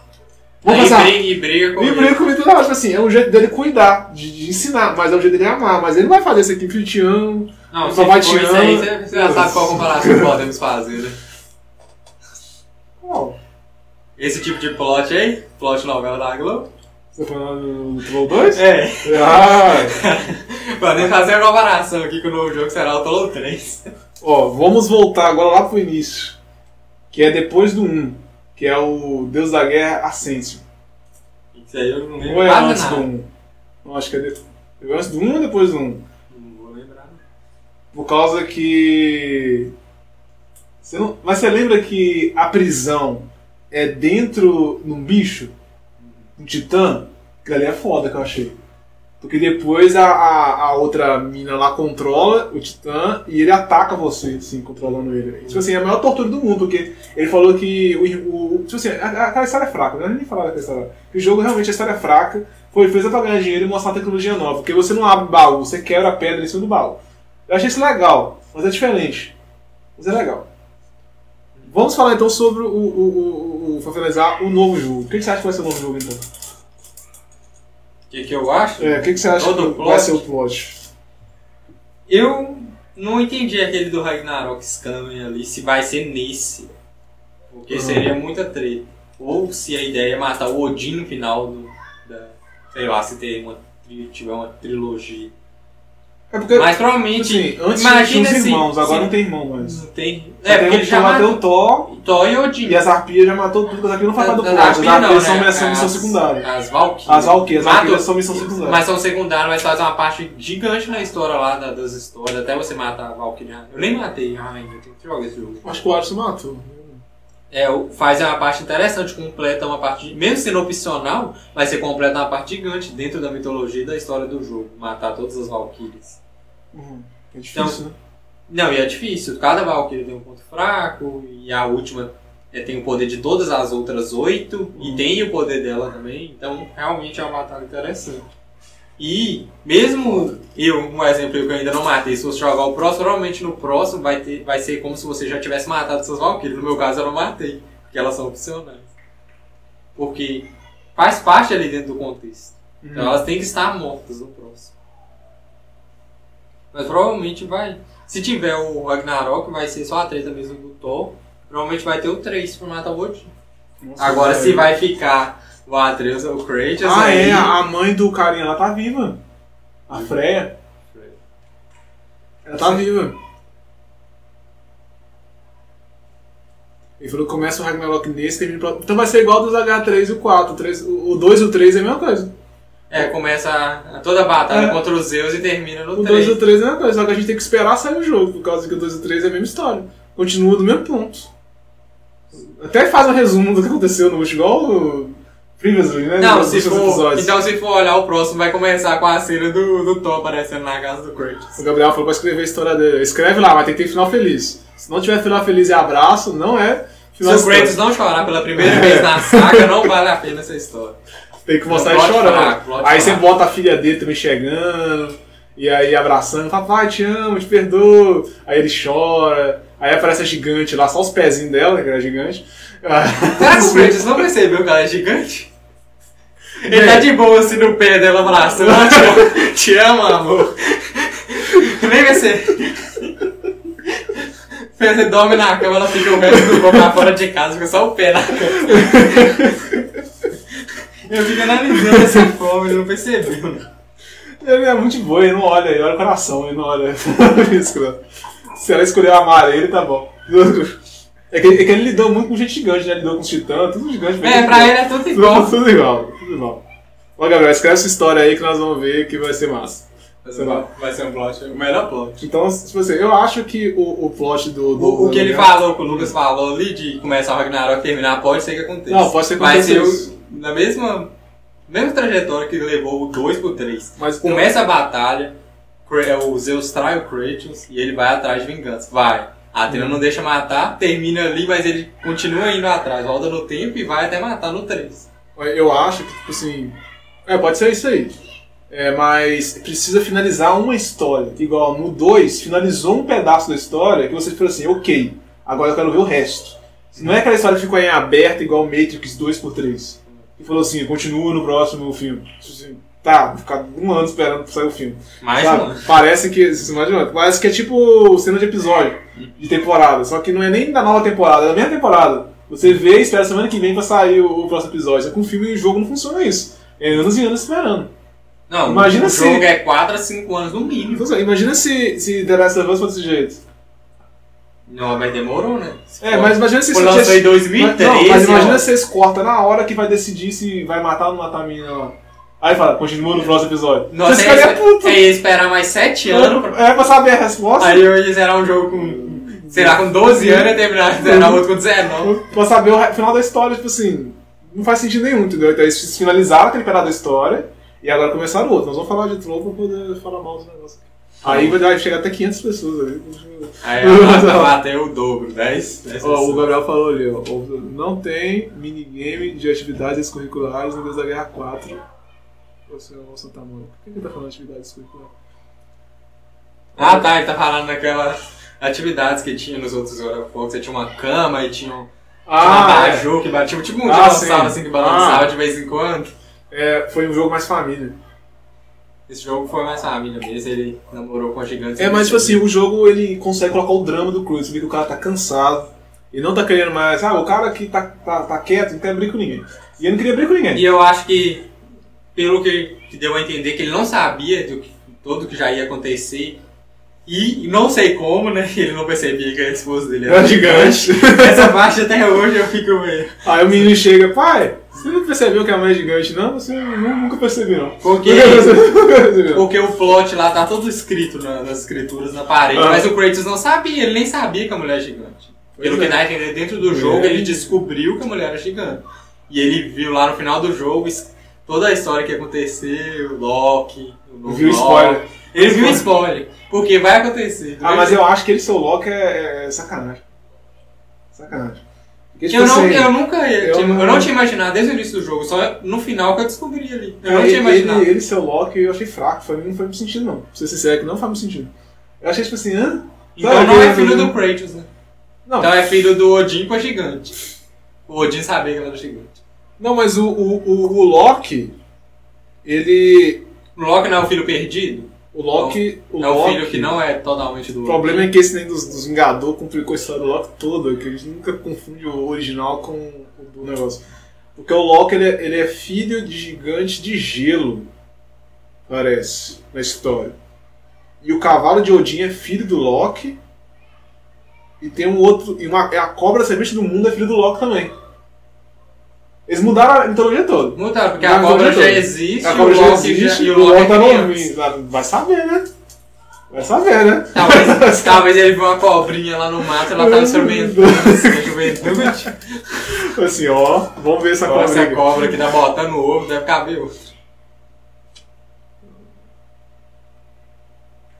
E briga com ele toda hora. Assim, é um jeito dele cuidar, de ensinar, mas é um jeito dele amar. Mas ele não vai fazer isso aqui, filho, te amo. Não, só vai te amar. Você já sabe qual comparação que podemos fazer, né? Qual? Esse tipo de plot aí? Plot novela da Globo? Você tá falando do Troll 2? É. Podemos fazer uma comparação aqui com o novo jogo que será o Troll 3. Ó, vamos voltar agora lá pro início, que é depois do 1, que é o Deus da Guerra Ascension. Isso aí eu não lembro. Ou é antes do 1? Não, acho que é antes do 1 ou depois do 1? Não vou lembrar. Por causa que... Mas você lembra que a prisão é dentro de um bicho? Um titã? Que ali é foda, que eu achei. Porque depois a outra mina lá controla o titã e ele ataca você, assim, controlando ele. Tipo assim, é a maior tortura do mundo, porque ele falou que tipo assim, a história é fraca, não é nem falar daquela história. O jogo realmente a história é fraca, foi feita pra ganhar dinheiro e mostrar uma tecnologia nova. Porque você não abre baú, você quebra a pedra em cima do baú. Eu achei isso legal, mas é diferente. Mas é legal. Vamos falar então sobre pra finalizar, o novo jogo. O que você acha que vai ser o novo jogo então? O que eu acho? É, o que você acha que vai ser o plot? Eu não entendi aquele do Ragnarok Scamming ali, se vai ser nesse. Porque seria muita treta. Ou se a ideia é matar o Odin no final sei lá, se tiver uma trilogia. É porque, mas provavelmente... Assim, antes imagina tinha uns irmãos, agora não tem irmão mais. Não tem... porque ele já matou o Thor e Odin. E as arpias já matou tudo, porque as arpias não faz nada do plot. As arpias são missão secundária. As Valkyries. As Valkyries são missão secundária. Mas são secundárias, mas fazem uma parte gigante na história lá, das histórias, até você matar a Valkyrie. Eu nem matei ainda, tem que jogar esse jogo. Acho que o Ares matou. Faz uma parte interessante, completa uma parte, mesmo sendo opcional, mas você completa uma parte gigante dentro da mitologia e da história do jogo, matar todas as Valkyries. É difícil, então, né? Não, e é difícil, cada Valkyrie tem um ponto fraco, e a última tem o poder de todas as outras 8, e tem o poder dela também, então realmente é uma batalha interessante. E mesmo um exemplo que eu ainda não matei, se você jogar o próximo, provavelmente no próximo vai ser como se você já tivesse matado suas Valkyries. No meu caso eu não matei, porque elas são opcionais. Porque faz parte ali dentro do contexto. Então elas têm que estar mortas no próximo. Mas provavelmente vai. Se tiver o Ragnarok, vai ser só a treta mesmo do Thor. Provavelmente vai ter o 3 pra matar o Odin. Agora se vai ficar... O Atreus, o Kratos... a mãe do carinha, ela tá viva. A Freya. Ela tá viva. Ele falou que começa o Ragnarok nesse, termina o... Então vai ser igual dos H3 e o 4. O 2 e o 3 é a mesma coisa. Começa toda a batalha contra os Zeus e termina no 3. O 2 e o 3 é a mesma coisa, só que a gente tem que esperar sair o jogo, por causa que o 2 e o 3 é a mesma história. Continua do mesmo ponto. Até faz um resumo do que aconteceu no último, igual... Né? Não, se for olhar o próximo, vai começar com a cena do Thor aparecendo na casa do Kratos. O Gabriel falou pra escrever a história dele. Escreve lá, mas tem que ter final feliz. Se não tiver final feliz e abraço, não é final. Se o Kratos não chorar pela primeira vez na saga, não vale a pena essa história. Tem que mostrar ele chorando. Aí você bota a filha dele também chegando, e aí abraçando, papai, te amo, te perdoo. Aí ele chora. Aí aparece a gigante lá, só os pezinhos dela, que era gigante. Será que o Kratos não percebeu que ela é gigante? Ele tá de boa assim no pé dela, abraçando. Te amo, amor. Vem você. Você dorme na cama, ela fica o resto do corpo pra fora de casa, fica só o pé na cama. Eu fico analisando essa forma, ele não percebeu. Ele é muito boa, ele não olha, ele olha o coração, ele não olha. Se ela escolher amar ele, tá bom. É que ele lidou muito com gente gigante, né? Ele lidou com os titãs, tudo gigante. É, pra ele é tudo igual. Tudo igual. Ó, Gabriel, escreve essa história aí que nós vamos ver que vai ser massa. Vai ser um plot, o melhor plot. Então, tipo assim, eu acho que o plot do o que ele falou, que o Lucas falou ali de começar o Ragnarok e terminar, pode ser que aconteça. Não, pode ser que aconteça. Mas eu, na mesma trajetória que levou o 2 pro 3, começa a batalha, o Zeus trai o Kratos e ele vai atrás de vingança. A Athena não deixa matar, termina ali, mas ele continua indo atrás, volta no tempo e vai até matar no 3. Eu acho que, tipo assim, pode ser isso aí. É, mas precisa finalizar uma história. Igual no 2, finalizou um pedaço da história que você fica assim, ok, agora eu quero ver o resto. Não é aquela história que ficou em aberta igual Matrix 2x3. E falou assim, continua no próximo filme. Tá, vou ficar um ano esperando pra sair o filme. Mais um ano. Parece que é tipo cena de episódio, de temporada. Só que não é nem da nova temporada, é da mesma temporada. Você vê e espera semana que vem pra sair o próximo episódio. Só que um filme e o jogo não funciona isso. É anos e anos esperando. Não, imagina o jogo é 4 a 5 anos no mínimo. Então, imagina se The Last of Us fosse desse jeito. Não, mas demorou, né? Mas imagina se... lançou em 2013. Mas imagina se eles cortam na hora que vai decidir se vai matar ou não matar a menina lá. Aí fala, continua no próximo episódio. Nossa, você ficaria puto. Você ia esperar mais 7 anos pra saber a resposta. Aí eu ia zerar um jogo com... sei lá, com 12 anos e terminar de zerar outro com 19. Pra saber o final da história, tipo assim... não faz sentido nenhum, entendeu? Então eles finalizaram aquele pedaço da história... e agora começaram outro. Nós vamos falar de troll pra poder falar mal dos negócios aqui. Aí vai chegar até 500 pessoas ali. Aí até o dobro, 10 pessoas. O Gabriel falou ali, ó. Não tem minigame de atividades curriculares no Deus da Guerra 4. Ou seja, o Santa Mônica. Por que ele tá falando de atividades curriculares? Ah tá, ele tá falando daquelas atividades que tinha nos outros God of War. Você tinha uma cama e tinha um abajur que batia. Tipo um dinossauro assim que balançava de vez em quando. Foi um jogo mais família. Esse jogo foi mais família mesmo, ele namorou com a gigante. Mas tipo assim, o jogo ele consegue colocar o drama do Kratos, vê que o cara tá cansado, ele não tá querendo mais, o cara que tá quieto, não quer brigar com ninguém. E ele não queria brigar com ninguém. E eu acho que, pelo que deu a entender, que ele não sabia de tudo que já ia acontecer, e não sei como, né, ele não percebia que a esposa dele era gigante. Essa parte até hoje eu fico meio... Aí o menino chega, pai... você não percebeu que a mãe é gigante, não? Você nunca percebeu, não. Porque o plot lá tá todo escrito nas escrituras, na parede, mas o Kratos não sabia, ele nem sabia que a mulher é gigante. Pelo que dá a entender, dentro do jogo ele descobriu que a mulher era gigante. E ele viu lá no final do jogo toda a história que aconteceu, o Loki. Viu o spoiler. Ele viu o spoiler, porque vai acontecer. Mas eu acho que ele ser o Loki é sacanagem. Sacanagem. Eu não tinha imaginado desde o início do jogo, só no final que eu descobri ali. Eu não tinha imaginado. Ele ser o Loki eu achei fraco, não faz muito sentido não. Pra ser sincero, não faz muito sentido. Eu achei tipo assim, Então não é filho do Kratos, né? Não. Então é filho do Odin com a gigante. O Odin sabia que ela era gigante. Não, mas o Loki, ele... O Loki não é o filho perdido? O Loki é o filho que não é totalmente do Loki. O problema é que esse nem dos Vingadores complicou a história do Loki toda, que a gente nunca confunde o original com o do negócio. Porque o Loki ele é filho de gigante de gelo, parece, na história. E o cavalo de Odin é filho do Loki. E tem um outro. A cobra serpente do mundo é filho do Loki também. Eles mudaram a mitologia toda. Mudaram, porque a cobra já existe, e o Loki tá novinho. Vai saber, né? Talvez ele viu uma cobrinha lá no mato e ela tava sorvendo. Assim, ó, vamos ver essa cobra. Essa cobra que tá botando o ovo, deve caber outro.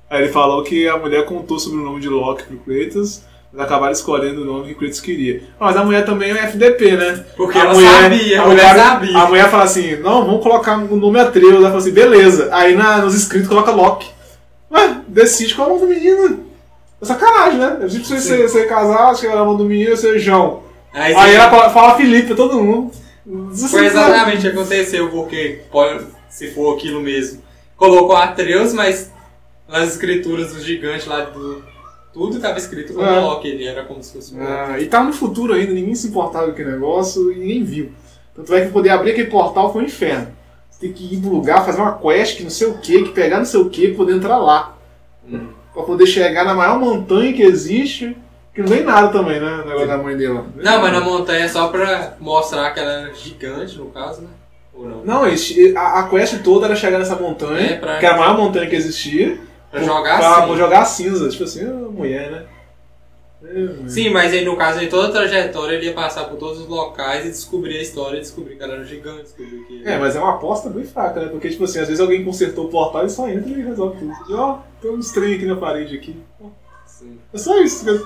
Aí ele falou que a mulher contou sobre o nome de Loki pro Kratos. Eles acabaram escolhendo o nome que o Kratos queria. Mas a mulher também é FDP, né? Porque a mulher sabia. A mulher fala assim, não, vamos colocar o nome Atreus. Ela fala assim, beleza. Aí nos inscritos coloca Loki. Ué, decide qual é o nome do menino. É sacanagem, né? Eu preciso você casar, acho que era o nome do menino, ia ser João. Aí ela fala Felipe pra todo mundo. Foi exatamente o que aconteceu, porque pode, se for aquilo mesmo. Colocou Atreus, mas nas escrituras do gigante lá do... Tudo estava escrito como Loki, ele era como se fosse um Loki. E estava no futuro ainda, ninguém se importava com aquele negócio e ninguém viu. Tanto é que poder abrir aquele portal foi um inferno. Você tem que ir pro lugar, fazer uma quest, que não sei o que, pegar não sei o que, poder entrar lá. Pra poder chegar na maior montanha que existe, que não tem nada também, né? O negócio da mãe dela. Não, mas na montanha é só pra mostrar que ela é gigante, no caso, né? Ou não? Não, a quest toda era chegar nessa montanha, que era a maior montanha que existia. Pra jogar cinza, tipo assim, mulher, né? Sim, mas aí no caso, em toda a trajetória, ele ia passar por todos os locais e descobrir a história, descobrir que ela era gigante, descobrir que... mas é uma aposta bem fraca, né? Porque, tipo assim, às vezes alguém consertou o portal e só entra e resolve tudo. Ó, tem um estranho aqui na parede aqui. Sim. É só isso mesmo.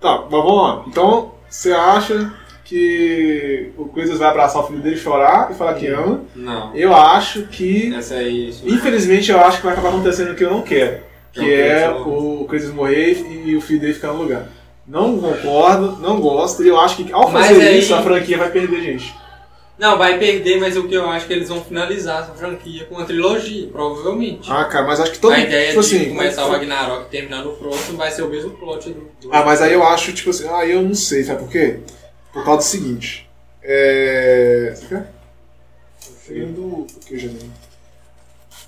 Tá, mas vamos lá. Então, você acha que o Kratos vai abraçar o filho dele, chorar e falar que ama? Não. Eu acho que... Essa aí... Infelizmente, eu acho que vai acabar acontecendo o que eu não quero. Que é o Kratos morrer e o filho dele ficar no lugar. Não concordo, não gosto, e eu acho que ao fazer isso a franquia vai perder, gente. Não, vai perder, mas o que eu acho que eles vão finalizar essa franquia com uma trilogia, provavelmente. Ah, cara, mas acho que todo mundo... A ideia tipo de assim, começar o Ragnarok e terminar no próximo vai ser o mesmo plot do... Ah, mas aí eu acho, tipo assim, eu não sei, sabe por quê? Por causa do seguinte, Você quer?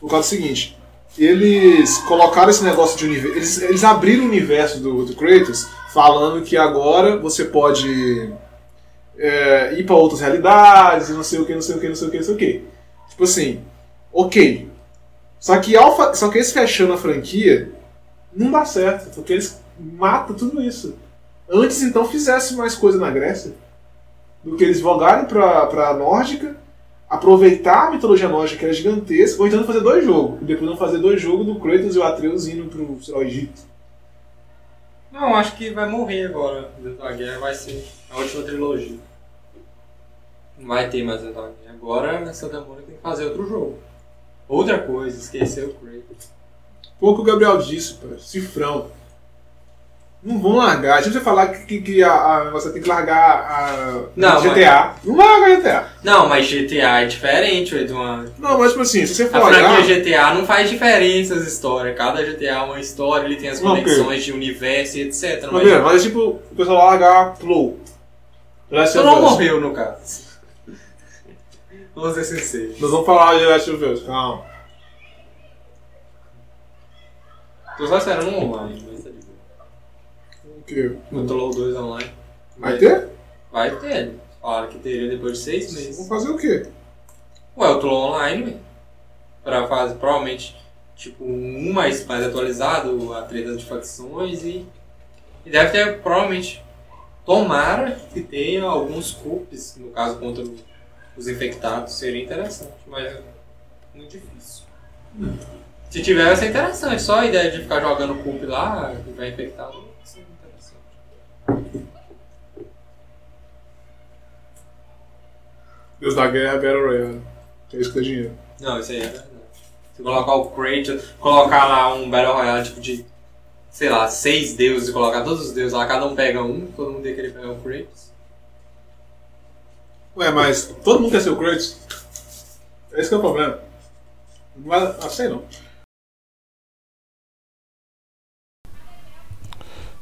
Por causa do seguinte... Eles colocaram esse negócio de universo. Eles abriram o universo do Kratos, falando que agora você pode ir pra outras realidades e não sei o que. Tipo assim, ok. Só que eles fechando a franquia não dá certo, porque eles matam tudo isso. Antes então fizesse mais coisa na Grécia do que eles vogarem pra Nórdica. Aproveitar a mitologia nórdica, que era gigantesca, ou então fazer dois jogos. E depois não fazer dois jogos do Kratos e o Atreus indo pro, sei lá, Egito. Não, acho que vai morrer agora. Dentro da Guerra vai ser a última trilogia. Não vai ter mais Dentro da Guerra. Agora nessa demora tem que fazer outro jogo. Outra coisa, esquecer o Kratos. Pouco o Gabriel disse, cara. Cifrão. Não vão largar. Deixa eu falar que você tem que largar a GTA. Mas... Não larga a GTA. Não, mas GTA é diferente, Eduardo. Não, mas tipo assim, se você for largar... A franquia GTA não faz diferença as histórias. Cada GTA é uma história, ele tem as conexões de universo e etc. Mas tipo, o pessoal largar Flow. Você não morreu, no caso. Vamos ser sinceros. Nós vamos falar de Last of Us. Calma. Tô só esperando um online, mas... Controlou 2 online. Vai ter? Vai ter. Falaram que teria depois de 6 meses. Vão fazer o quê? Ué, eu tô online, velho. Pra fazer, provavelmente, tipo, um mais atualizado, a treta de facções e deve ter, provavelmente, tomara que tenha alguns culpes, no caso, contra os infectados. Seria interessante, mas é muito difícil. Se tiver, vai ser interessante. Só a ideia de ficar jogando culpe lá, que vai infectar o... Deus da Guerra é Battle Royale. É isso que dá dinheiro. Não, isso aí é verdade. Se colocar o Kratos, colocar lá um Battle Royale tipo de, sei lá, 6 deuses e colocar todos os deuses lá, cada um pega um, todo mundo ia querer pegar o Kratos. Ué, mas todo mundo quer ser o Kratos? Esse que é o problema. Não sei não.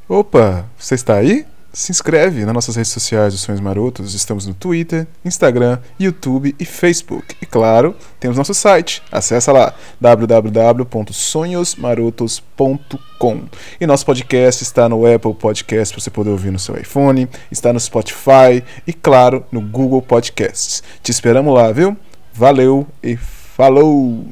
Opa, você está aí? Se inscreve nas nossas redes sociais do Sonhos Marotos. Estamos no Twitter, Instagram, YouTube e Facebook. E claro, temos nosso site. Acesse lá, www.sonhosmarotos.com. E nosso podcast está no Apple Podcasts, para você poder ouvir no seu iPhone. Está no Spotify e, claro, no Google Podcasts. Te esperamos lá, viu? Valeu e falou!